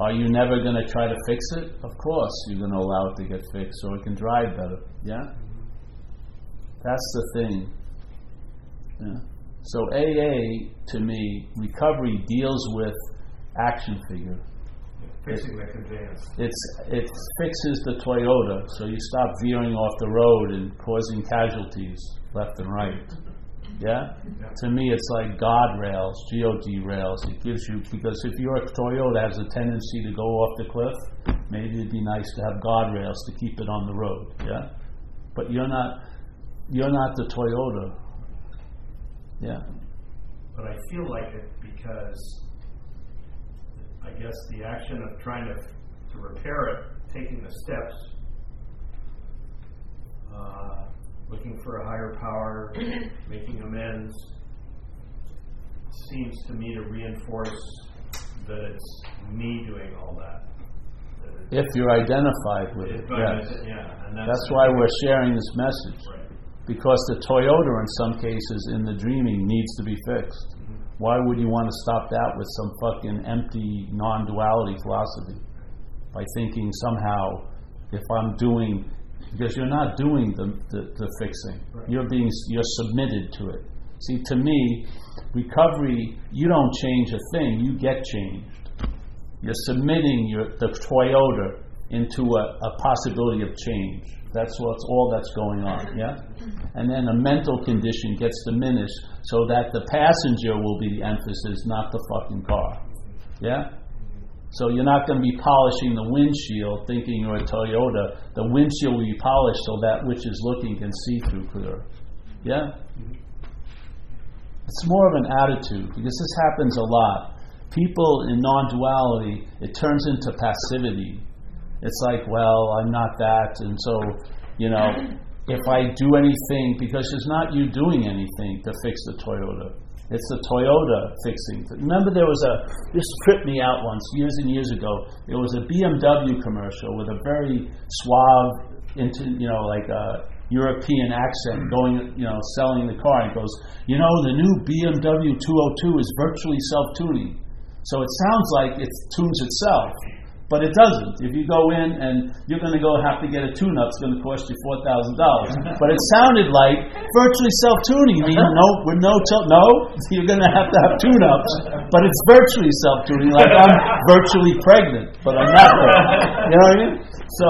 are you never going to try to fix it? Of course, you're going to allow it to get fixed so it can drive better. Yeah? That's the thing. Yeah. So, AA, to me, recovery deals with action figure. Fixing the conveyance. It fixes the Toyota, so you stop veering off the road and causing casualties left and right. Yeah? To me, it's like guardrails, G-O-D rails. It gives you, because if your Toyota has a tendency to go off the cliff, maybe it'd be nice to have guardrails to keep it on the road. Yeah? But you're not the Toyota. Yeah. But I feel like it because I guess the action of trying to repair it, taking the steps, looking for a higher power, making amends, seems to me to reinforce that it's me doing all that. If you're identified with it, yes. Yeah, and that's why we're sharing this message. Right. Because the Toyota, in some cases, in the dreaming, needs to be fixed. Mm-hmm. Why would you want to stop that with some fucking empty non-duality philosophy? By thinking somehow, if I'm doing, because you're not doing the fixing. Right. You're submitted to it. See, to me, recovery, you don't change a thing, you get changed. You're submitting the Toyota into a possibility of change. That's what's all that's going on, yeah? And then a mental condition gets diminished so that the passenger will be the emphasis, not the fucking car, yeah? So you're not going to be polishing the windshield thinking you're a Toyota. The windshield will be polished so that which is looking can see through clearer. Yeah? It's more of an attitude, because this happens a lot. People in non-duality, it turns into passivity. It's like, well, I'm not that, and so, if I do anything, because it's not you doing anything to fix the Toyota. It's the Toyota fixing. Remember this tripped me out once, years and years ago. There was a BMW commercial with a very suave, like a European accent going, selling the car. And it goes, the new BMW 202 is virtually self-tuning. So it sounds like it tunes itself, but it doesn't. If you go in and you're going to go have to get a tune-up, it's going to cost you $4,000. But it sounded like virtually self-tuning, meaning you're going to have tune-ups, but it's virtually self-tuning, like I'm virtually pregnant, but I'm not pregnant. You know what I mean? So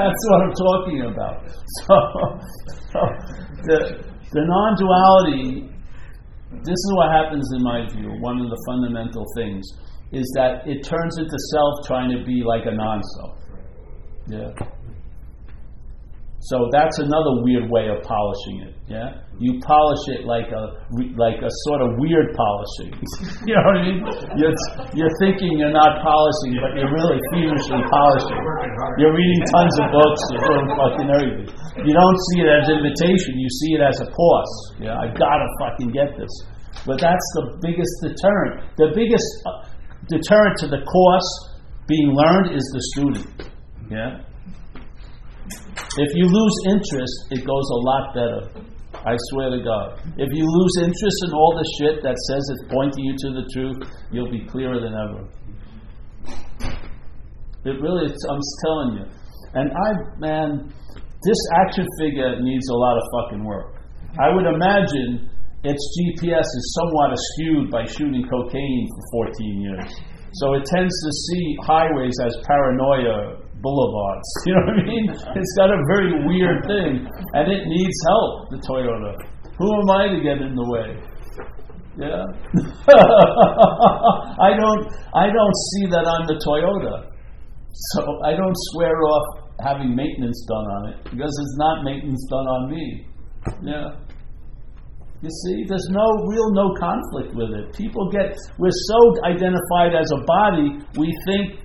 that's what I'm talking about. So the non-duality, this is what happens in my view, one of the fundamental things, is that it turns into self trying to be like a non-self. Yeah. So that's another weird way of polishing it. Yeah. You polish it like a sort of weird polishing. You know what I mean? You're thinking you're not polishing, but you're really feverishly polishing. You're reading tons of books. You're doing fucking everything. You don't see it as invitation. You see it as a pause. Yeah. I gotta fucking get this. But that's the biggest deterrent. The biggest deterrent to the course being learned is the student. Yeah. If you lose interest, it goes a lot better. I swear to God. If you lose interest in all the shit that says it's pointing you to the truth, you'll be clearer than ever. I'm telling you. And this action figure needs a lot of fucking work. I would imagine its GPS is somewhat skewed by shooting cocaine for 14 years. So it tends to see highways as paranoia boulevards. You know what I mean? It's got a very weird thing, and it needs help, the Toyota. Who am I to get in the way? Yeah? I don't see that I'm the Toyota. So I don't swear off having maintenance done on it, because it's not maintenance done on me. Yeah. You see, there's no conflict with it. People we're so identified as a body, we think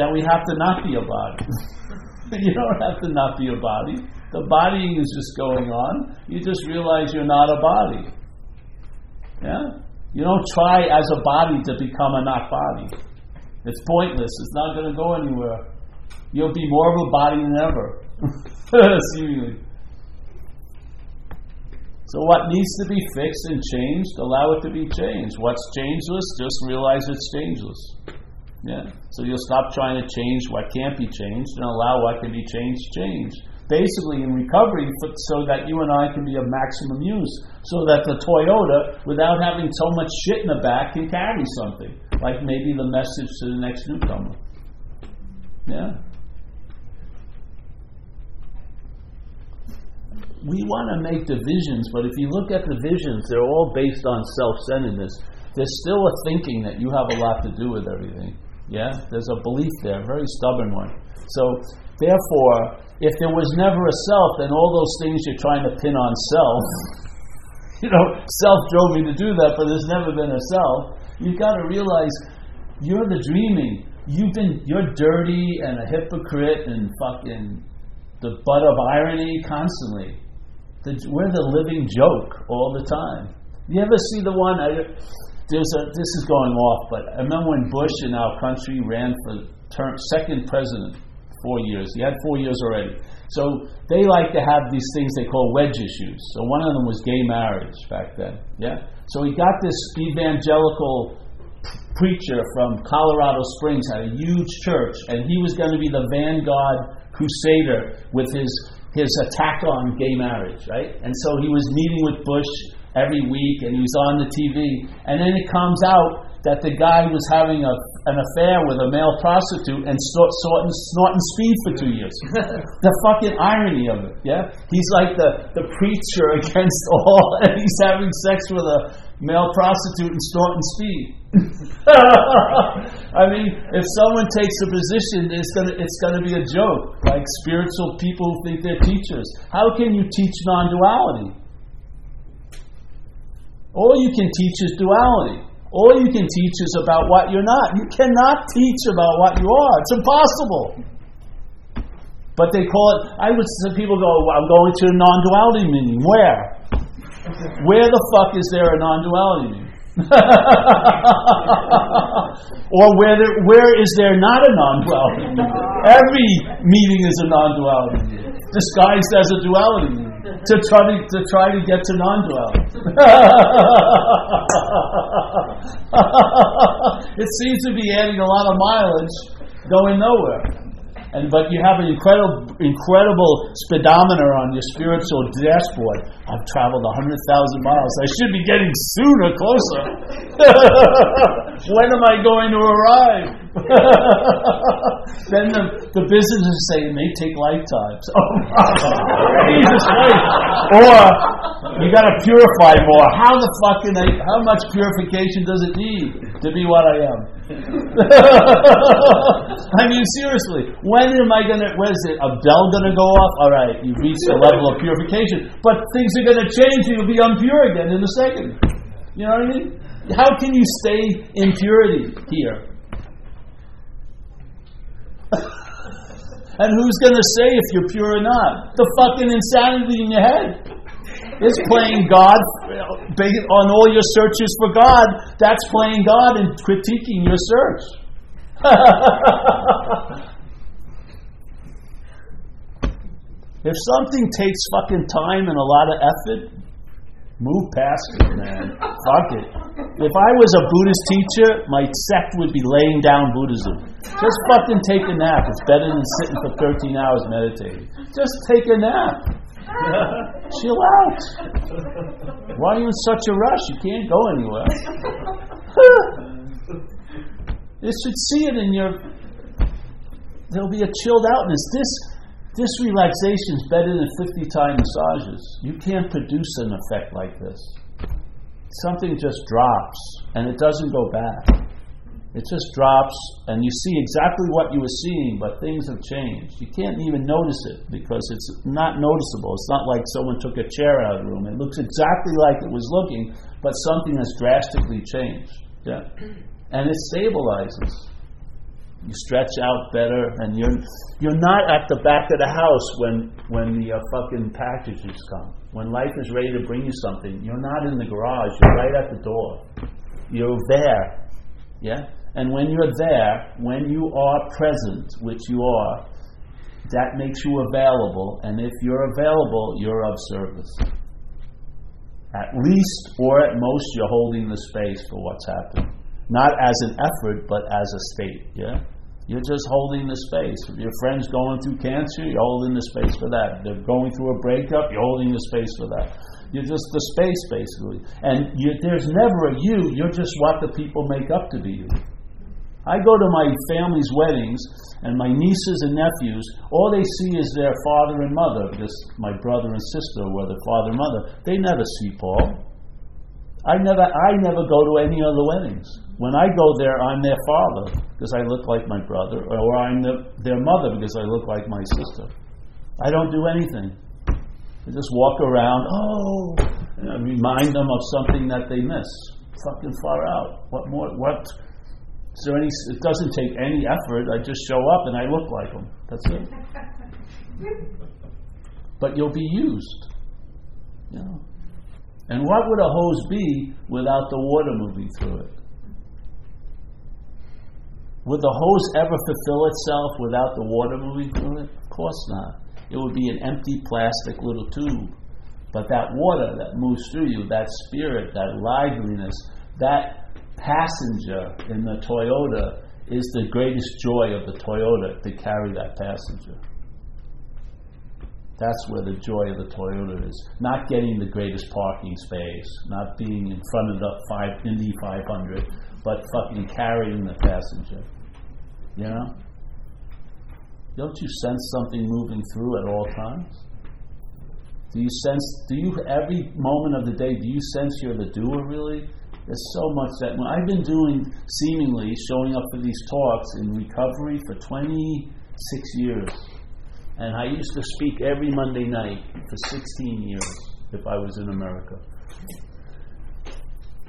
that we have to not be a body. You don't have to not be a body. The bodying is just going on. You just realize you're not a body. Yeah? You don't try as a body to become a not body. It's pointless. It's not going to go anywhere. You'll be more of a body than ever. Seriously. So what needs to be fixed and changed, allow it to be changed. What's changeless, just realize it's changeless. Yeah. So you'll stop trying to change what can't be changed and allow what can be changed, change. Basically in recovery, so that you and I can be of maximum use, so that the Toyota, without having so much shit in the back, can carry something. Like maybe the message to the next newcomer. Yeah. We want to make divisions, but if you look at the visions, they're all based on self-centeredness. There's still a thinking that you have a lot to do with everything. Yeah? There's a belief there, a very stubborn one. So, therefore, if there was never a self, then all those things you're trying to pin on self, self drove me to do that, but there's never been a self. You've got to realize you're the dreaming. You're dirty and a hypocrite and fucking the butt of irony constantly. We're the living joke all the time. You ever see the one? This is going off, but I remember when Bush in our country ran for second president, 4 years. He had 4 years already. So they like to have these things they call wedge issues. So one of them was gay marriage back then. Yeah. So he got this evangelical preacher from Colorado Springs, had a huge church, and he was going to be the vanguard crusader with his attack on gay marriage, right? And so he was meeting with Bush every week, and he was on the TV, and then it comes out that the guy was having an affair with a male prostitute and snorting speed for 2 years. The fucking irony of it, yeah? He's like the preacher against all, and he's having sex with a male prostitute and snorting speed. I mean, if someone takes a position, it's gonna be a joke, like spiritual people who think they're teachers. How can you teach non-duality? All you can teach is duality. All you can teach is about what you're not. You cannot teach about what you are. It's impossible. But they call it, some people go, well, I'm going to a non-duality meeting. Where? Where the fuck is there a non-duality meeting? Or where is there not a non-duality meeting? Every meeting is a non-duality meeting, disguised as a duality meeting. To try to get to non-duality. It seems to be adding a lot of mileage, going nowhere. But you have an incredible speedometer on your spiritual dashboard. I've traveled 100,000 miles. I should be getting sooner, closer. When am I going to arrive? Then the businesses say it may take lifetimes. Oh, Jesus Christ. Or you got to purify more. How much purification does it need to be what I am? I mean, seriously, is a bell going to go off? All right, you've reached a level of purification. But things are going to change and you'll be impure again in a second. You know what I mean? How can you stay in purity here? And who's going to say if you're pure or not? The fucking insanity in your head. It's playing God on all your searches for God. That's playing God and critiquing your search. If something takes fucking time and a lot of effort, move past it, man. Fuck it. If I was a Buddhist teacher, my sect would be laying down Buddhism. Just fucking take a nap. It's better than sitting for 13 hours meditating. Just take a nap. Chill out. Why are you in such a rush? You can't go anywhere. You should see it in your... There'll be a chilled outness. This relaxation is better than 50-time massages. You can't produce an effect like this. Something just drops, and it doesn't go back. It just drops, and you see exactly what you were seeing, but things have changed. You can't even notice it, because it's not noticeable. It's not like someone took a chair out of the room. It looks exactly like it was looking, but something has drastically changed. Yeah. And it stabilizes. You stretch out better, and you're not at the back of the house when the fucking packages come. When life is ready to bring you something, you're not in the garage. You're right at the door. You're there. Yeah? And when you're there, when you are present, which you are, that makes you available. And if you're available, you're of service. At least, or at most, you're holding the space for what's happening. Not as an effort, but as a state. Yeah? You're just holding the space. If your friend's going through cancer, you're holding the space for that. If they're going through a breakup, you're holding the space for that. You're just the space, basically. And there's never a you. You're just what the people make up to be you. I go to my family's weddings, and my nieces and nephews, all they see is their father and mother, because my brother and sister were the father and mother. They never see Paul. I never go to any other weddings. When I go there, I'm their father, because I look like my brother, or I'm their mother, because I look like my sister. I don't do anything. I just walk around, and I remind them of something that they miss. Fucking far out. What more? What? Is there any? It doesn't take any effort. I just show up and I look like them. That's it. But you'll be used. You know? And what would a hose be without the water moving through it? Would the hose ever fulfill itself without the water moving through it? Of course not. It would be an empty plastic little tube. But that water that moves through you, that spirit, that liveliness, that passenger in the Toyota is the greatest joy of the Toyota, to carry that passenger. That's where the joy of the Toyota is. Not getting the greatest parking space, not being in front of the Indy 500, but fucking carrying the passenger. You know? Don't you sense something moving through at all times? Every moment of the day, do you sense you're the doer, really? There's so much that, I've been doing, seemingly, showing up for these talks in recovery for 26 years. And I used to speak every Monday night for 16 years, if I was in America.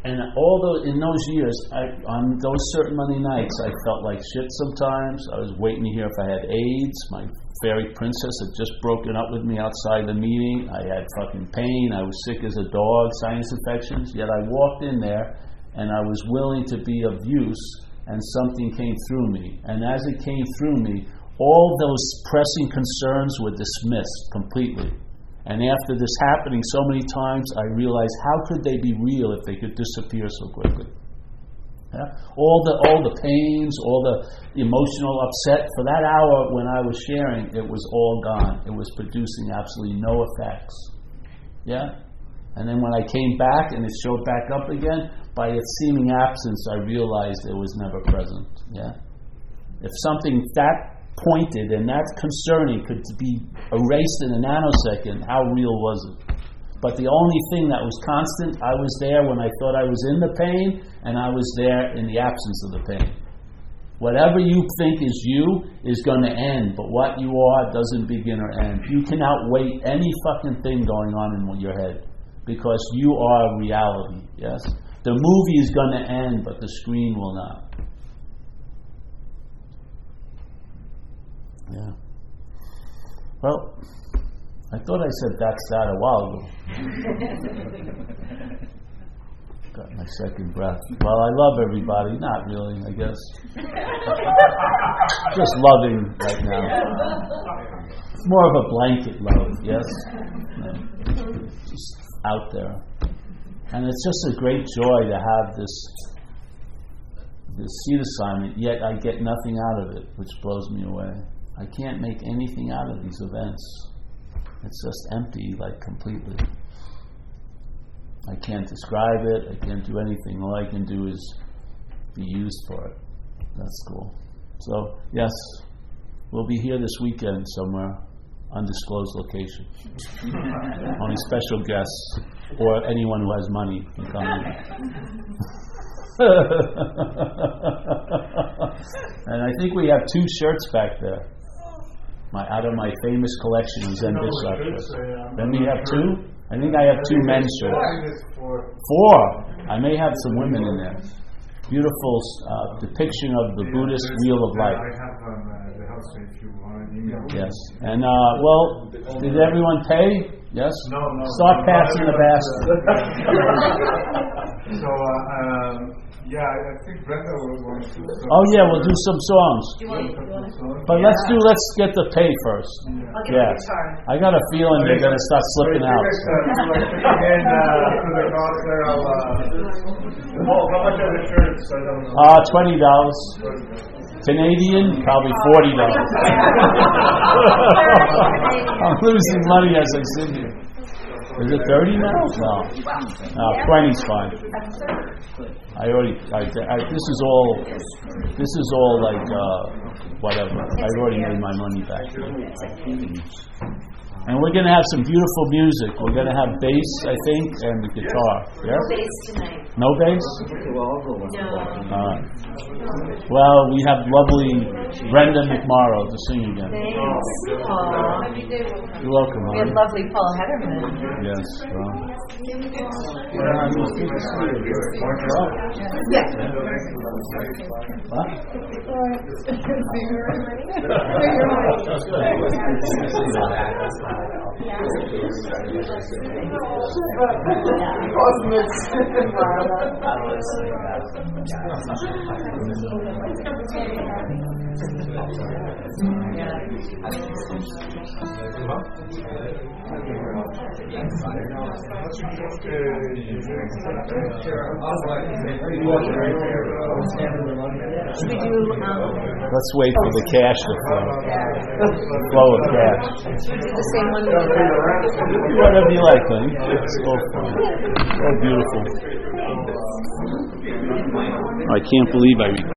And on those certain Monday nights, I felt like shit sometimes. I was waiting to hear if I had AIDS. My fairy princess had just broken up with me outside the meeting. I had fucking pain. I was sick as a dog, sinus infections. Yet I walked in there, and I was willing to be of use, and something came through me. And as it came through me, all those pressing concerns were dismissed completely. And after this happening so many times, I realized, how could they be real if they could disappear so quickly? Yeah? All the pains, all the emotional upset, for that hour when I was sharing, it was all gone. It was producing absolutely no effects. Yeah? And then when I came back and it showed back up again, by its seeming absence, I realized it was never present. Yeah? If something that pointed and that's concerning could be erased in a nanosecond, how real was it? But the only thing that was constant, I was there when I thought I was in the pain, and I was there in the absence of the pain. Whatever you think is you is going to end, but what you are doesn't begin or end. You cannot wait any fucking thing going on in your head, because you are reality. Yes, the movie is going to end, but the screen will not. Yeah. Well, I thought I said that's that a while ago. Got my second breath. Well, I love everybody. Not really, I guess. Just loving right now. It's more of a blanket love, yes? No. Just out there. And it's just a great joy to have this seat assignment, yet I get nothing out of it, which blows me away. I can't make anything out of these events. It's just empty, like, completely. I can't describe it. I can't do anything. All I can do is be used for it. That's cool. So, yes, we'll be here this weekend somewhere, undisclosed location. Only special guests or anyone who has money can come in. And I think we have 2 shirts back there. Out of my famous collection of Zen dish shirts. Then we have 2? I think I have 2 men's shirts. 4? I may have some women in there. Beautiful depiction of the Buddhist wheel of life. I have at the house if you want an email. Yes. And, well, did everyone pay? Yes? No. Start passing the basket. I think Brenda will want to. We'll do some songs. But let's get the pay first. Yeah. I got a feeling they're going to start slipping out. How much are the shirts? I don't know. $20. Canadian, probably $40. I'm losing money as I sit here. Is it 30 now? No, 20's fine. This is all like whatever. I already made my money back. And we're gonna have some beautiful music. We're gonna have bass, I think, and the guitar. Yeah? No bass tonight. No bass? No. Well, we have lovely Brenda McMorrow to sing again. Thanks, Paul. You're welcome. We have lovely Paul Hederman. Yes. Well. Let's wait for the cash to flow. Flow of cash. The same one. Whatever you like, honey. It's so fun. So beautiful. I can't believe I